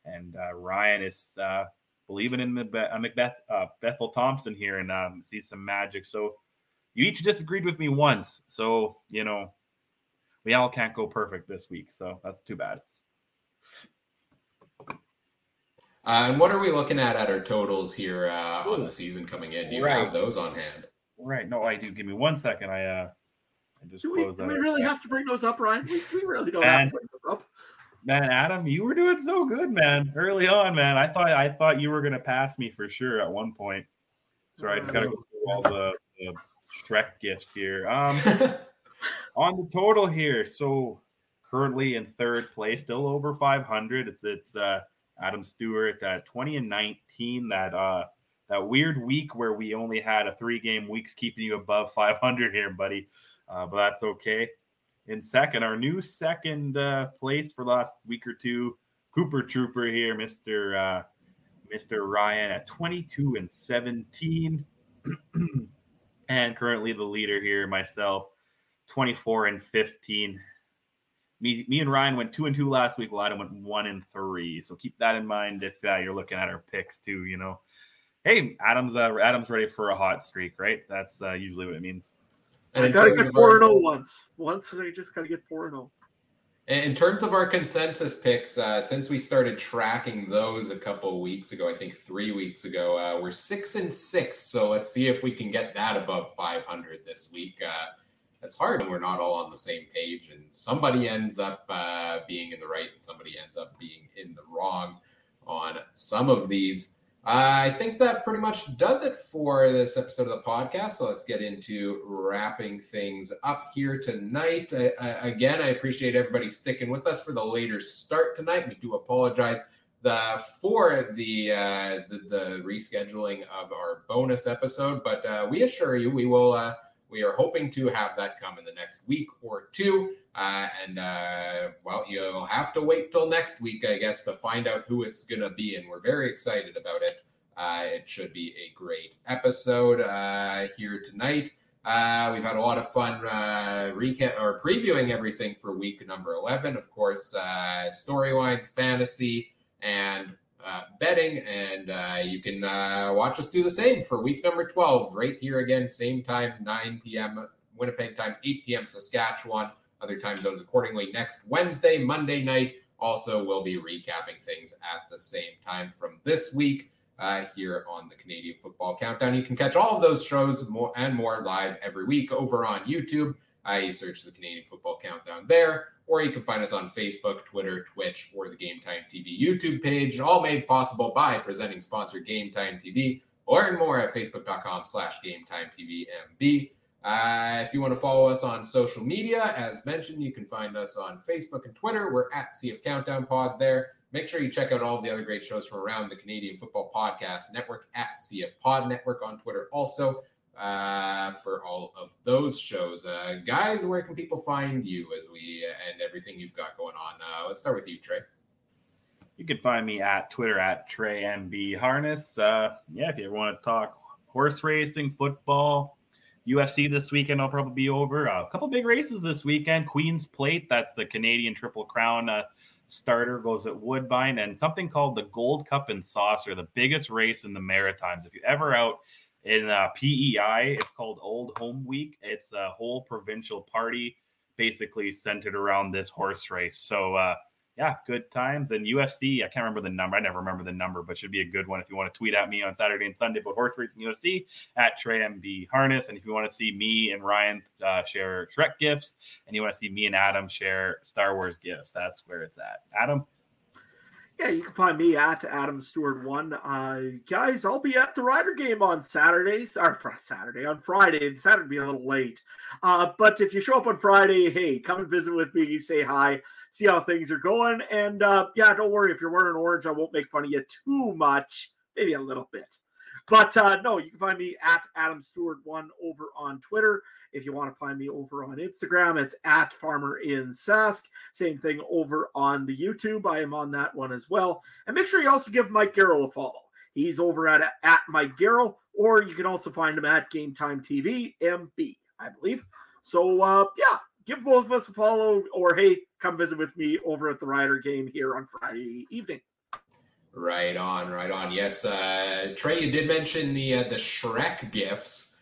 And Ryan is believing in the Bethel-Thompson here and see some magic. So, you each disagreed with me once, so, you know, we all can't go perfect this week, so that's too bad. And what are we looking at our totals here on the season coming in? Do you have those on hand? Right. No, I do. Give me 1 second. I just close that. Do we really have to bring those up, Ryan? We really don't have to bring those up. Man, Adam, you were doing so good, man, early on, man. I thought you were going to pass me for sure at one point. Sorry, I just got to go through all the Shrek gifts here. On the total here, so currently in third place, still over 500. It's Adam Stewart at 20-19. That weird week where we only had a 3-game week's keeping you above 500 here, buddy. But that's okay. In second, our new second place for the last week or two, Cooper Trooper here, Mr. Ryan at 22-17. And currently the leader here, myself, 24-15. Me and Ryan went 2-2 last week, while Adam went 1-3. So keep that in mind if you're looking at our picks too, you know. Hey, Adam's ready for a hot streak, right? That's usually what it means. And I got to get 4-0 once. Once I just got to get 4-0. In terms of our consensus picks, since we started tracking those a couple weeks ago, I think 3 weeks ago, we're 6-6. So let's see if we can get that above 500 this week. it's hard when we're not all on the same page, and somebody ends up being in the right and somebody ends up being in the wrong on some of these. I think that pretty much does it for this episode of the podcast. So let's get into wrapping things up here tonight. Again, I appreciate everybody sticking with us for the later start tonight. We do apologize for the rescheduling of our bonus episode, but we assure you we will. We are hoping to have that come in the next week or two. Well, you'll have to wait till next week, I guess, to find out who it's going to be. And we're very excited about it. It should be a great episode here tonight. We've had a lot of fun previewing everything for week number 11. Of course, storylines, fantasy, and betting, and you can watch us do the same for week number 12 right here again, same time, 9 p.m. Winnipeg time, 8 p.m. Saskatchewan, other time zones accordingly. Next Wednesday, Monday night, also we'll be recapping things at the same time from this week here on the Canadian Football Countdown. You can catch all of those shows and more live every week over on YouTube. You search the Canadian Football Countdown there, or you can find us on Facebook, Twitter, Twitch, or the Game Time TV YouTube page, all made possible by presenting sponsor Game Time TV. Learn more at facebook.com/GameTimeTVMB. If you want to follow us on social media, as mentioned, you can find us on Facebook and Twitter. We're at CF Countdown Pod there. Make sure you check out all of the other great shows from around the Canadian Football Podcast Network at CF Pod Network on Twitter also. For all of those shows, guys, where can people find you as we and everything you've got going on? Let's start with you, Trey. You can find me at Twitter at TreyMBHarness. If you ever want to talk horse racing, football, UFC this weekend, I'll probably be over. A couple big races this weekend. Queen's Plate, that's the Canadian Triple Crown starter, goes at Woodbine, and something called the Gold Cup and Saucer, the biggest race in the Maritimes. If you're ever out in PEI, it's called Old Home Week. It's a whole provincial party basically centered around this horse race. So, good times. And UFC, I can't remember the number. I never remember the number, but should be a good one if you want to tweet at me on Saturday and Sunday about horse racing UFC at TreyMBHarness. And if you want to see me and Ryan share Shrek gifts, and you want to see me and Adam share Star Wars gifts, that's where it's at. Adam? Yeah, you can find me at Adam Stewart 1. Guys, I'll be at the Rider game on Friday. And Saturday will be a little late. But if you show up on Friday, hey, come and visit with me, say hi, see how things are going. And don't worry, if you're wearing orange, I won't make fun of you too much, maybe a little bit. But you can find me at Adam Stewart 1 over on Twitter. If you want to find me over on Instagram, it's at Farmer in Sask. Same thing over on the YouTube. I am on that one as well. And make sure you also give Mike Garrell a follow. He's over at Mike Garrell, or you can also find him at Game Time TV MB, I believe. So, give both of us a follow, or, hey, come visit with me over at the Rider game here on Friday evening. Right on. Yes, Trey, you did mention the Shrek gifts.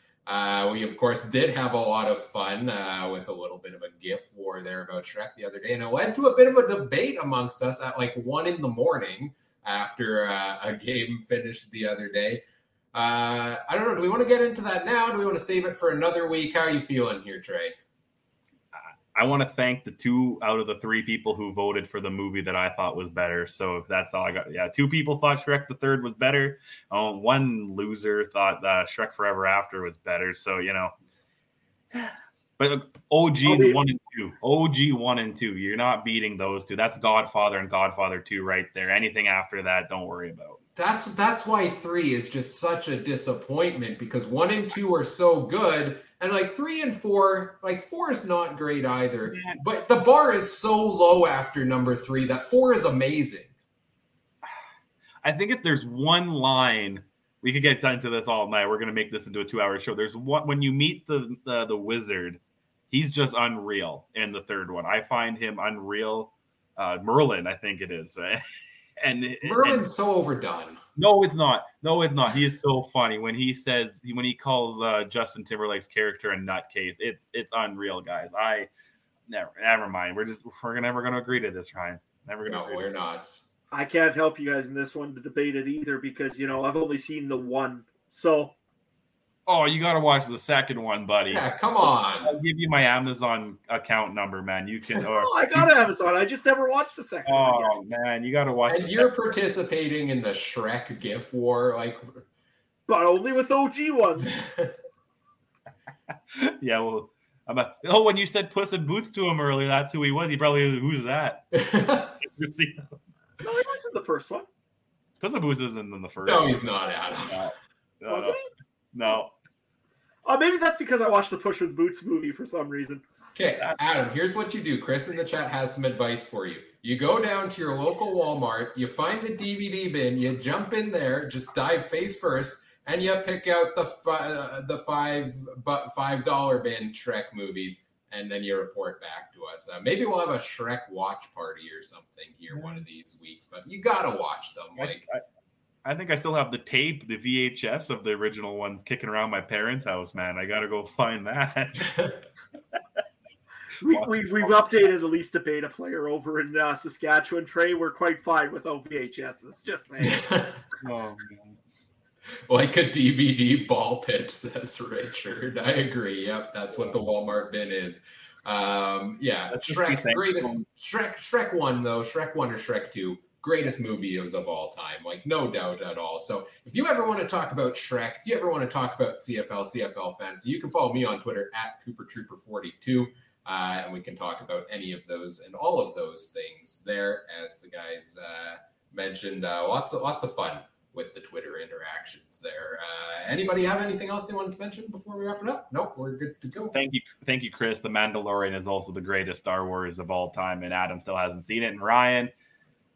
We, of course, did have a lot of fun with a little bit of a gif war there about Shrek the other day. And it led to a bit of a debate amongst us at like 1 in the morning after a game finished the other day. I don't know. Do we want to get into that now? Do we want to save it for another week? How are you feeling here, Trey? I want to thank the 2 out of the 3 people who voted for the movie that I thought was better. So that's all I got. Yeah, 2 people thought Shrek the Third was better. Oh, 1 loser thought Shrek Forever After was better. So, but look, OG 1 and 2. You're not beating those 2. That's Godfather and Godfather 2 right there. Anything after that, don't worry about. That's why 3 is just such a disappointment, because 1 and 2 are so good. And 3 and 4, 4 is not great either. Yeah. But the bar is so low after number 3 that 4 is amazing. I think if there's one line, we could get into this all night. We're going to make this into a 2-hour show. There's one when you meet the wizard, he's just unreal in the 3rd one. I find him unreal. Merlin, I think it is, right? And Merlin's so overdone. No, it's not. He is so funny when he calls Justin Timberlake's character a nutcase. It's unreal, guys. I never mind. We're never going to agree to this, Ryan. Never going to. No, we're not. I can't help you guys in this one to debate it either because I've only seen the one. So Oh, you got to watch the second one, buddy. Yeah, come on. I'll give you my Amazon account number, man. You can. Oh, I got Amazon. I just never watched the second one. Oh, man. You got to watch. And you're participating in the Shrek GIF war, like, but only with OG ones. Yeah, well, when you said Puss in Boots to him earlier, that's who he was. He probably was, who's that? No, he wasn't the first one. Puss in Boots isn't in the first one. No, he's not, Adam. No, wasn't he? No. Oh, maybe that's because I watched the Puss in Boots movie for some reason. Okay, Adam, here's what you do. Chris in the chat has some advice for you. You go down to your local Walmart, you find the DVD bin, you jump in there, just dive face first, and you pick out the $5 bin Shrek movies, and then you report back to us. Maybe we'll have a Shrek watch party or something here one of these weeks, but you got to watch them. I think I still have the tape, the VHS of the original ones kicking around my parents' house, man. I got to go find that. We've updated at least a beta player over in Saskatchewan. Trey, we're quite fine without VHSs, just saying. Oh, man. Like a DVD ball pit, says Richard. I agree. Yep, that's what the Walmart bin is. Shrek 1, though. Shrek 1 or Shrek 2, greatest movie of all time. Like, no doubt at all. So if you ever want to talk about Shrek, if you ever want to talk about CFL Fantasy, you can follow me on Twitter at CooperTrooper42. And we can talk about any of those and all of those things there, as the guys mentioned. Lots of fun with the Twitter interactions there. Anybody have anything else they wanted to mention before we wrap it up? Nope, we're good to go. Thank you, Chris. The Mandalorian is also the greatest Star Wars of all time, and Adam still hasn't seen it. And Ryan,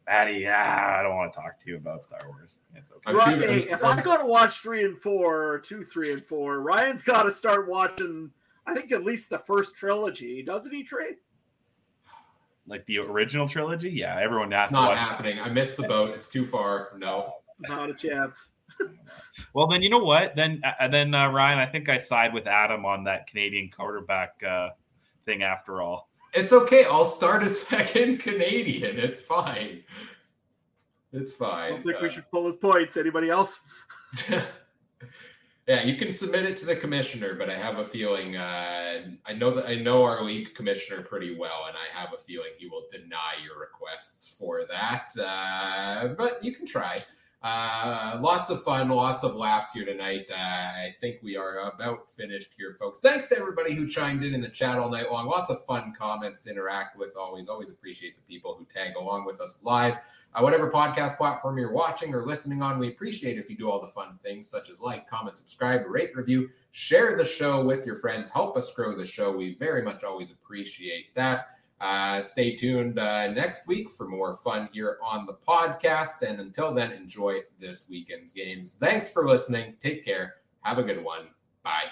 Maddie, I don't want to talk to you about Star Wars. It's okay. Right, if I got to watch 3 and 4, or 2, 3, and 4, Ryan's got to start watching, I think, at least the first trilogy, doesn't he, Trey? Like the original trilogy? Yeah, everyone has to watch. It's not happening. I missed the boat. It's too far. No. Not a chance. Well, then you know what? Then Ryan, I think I side with Adam on that Canadian quarterback thing. After all, it's okay. I'll start a second Canadian. It's fine. It's fine. I don't think we should pull his points. Anybody else? Yeah, you can submit it to the commissioner, but I have a feeling I know our league commissioner pretty well, and I have a feeling he will deny your requests for that. But you can try. Lots of fun, lots of laughs here tonight. I think we are about finished here, folks. Thanks to everybody who chimed in the chat all night long. Lots of fun comments to interact with. Always appreciate the people who tag along with us live. Whatever podcast platform you're watching or listening on, we appreciate if you do all the fun things such as like, comment, subscribe, rate, review, share the show with your friends. Help us grow the show. We very much always appreciate that. Stay tuned next week for more fun here on the podcast. And until then, enjoy this weekend's games. Thanks for listening. Take care. Have a good one. Bye.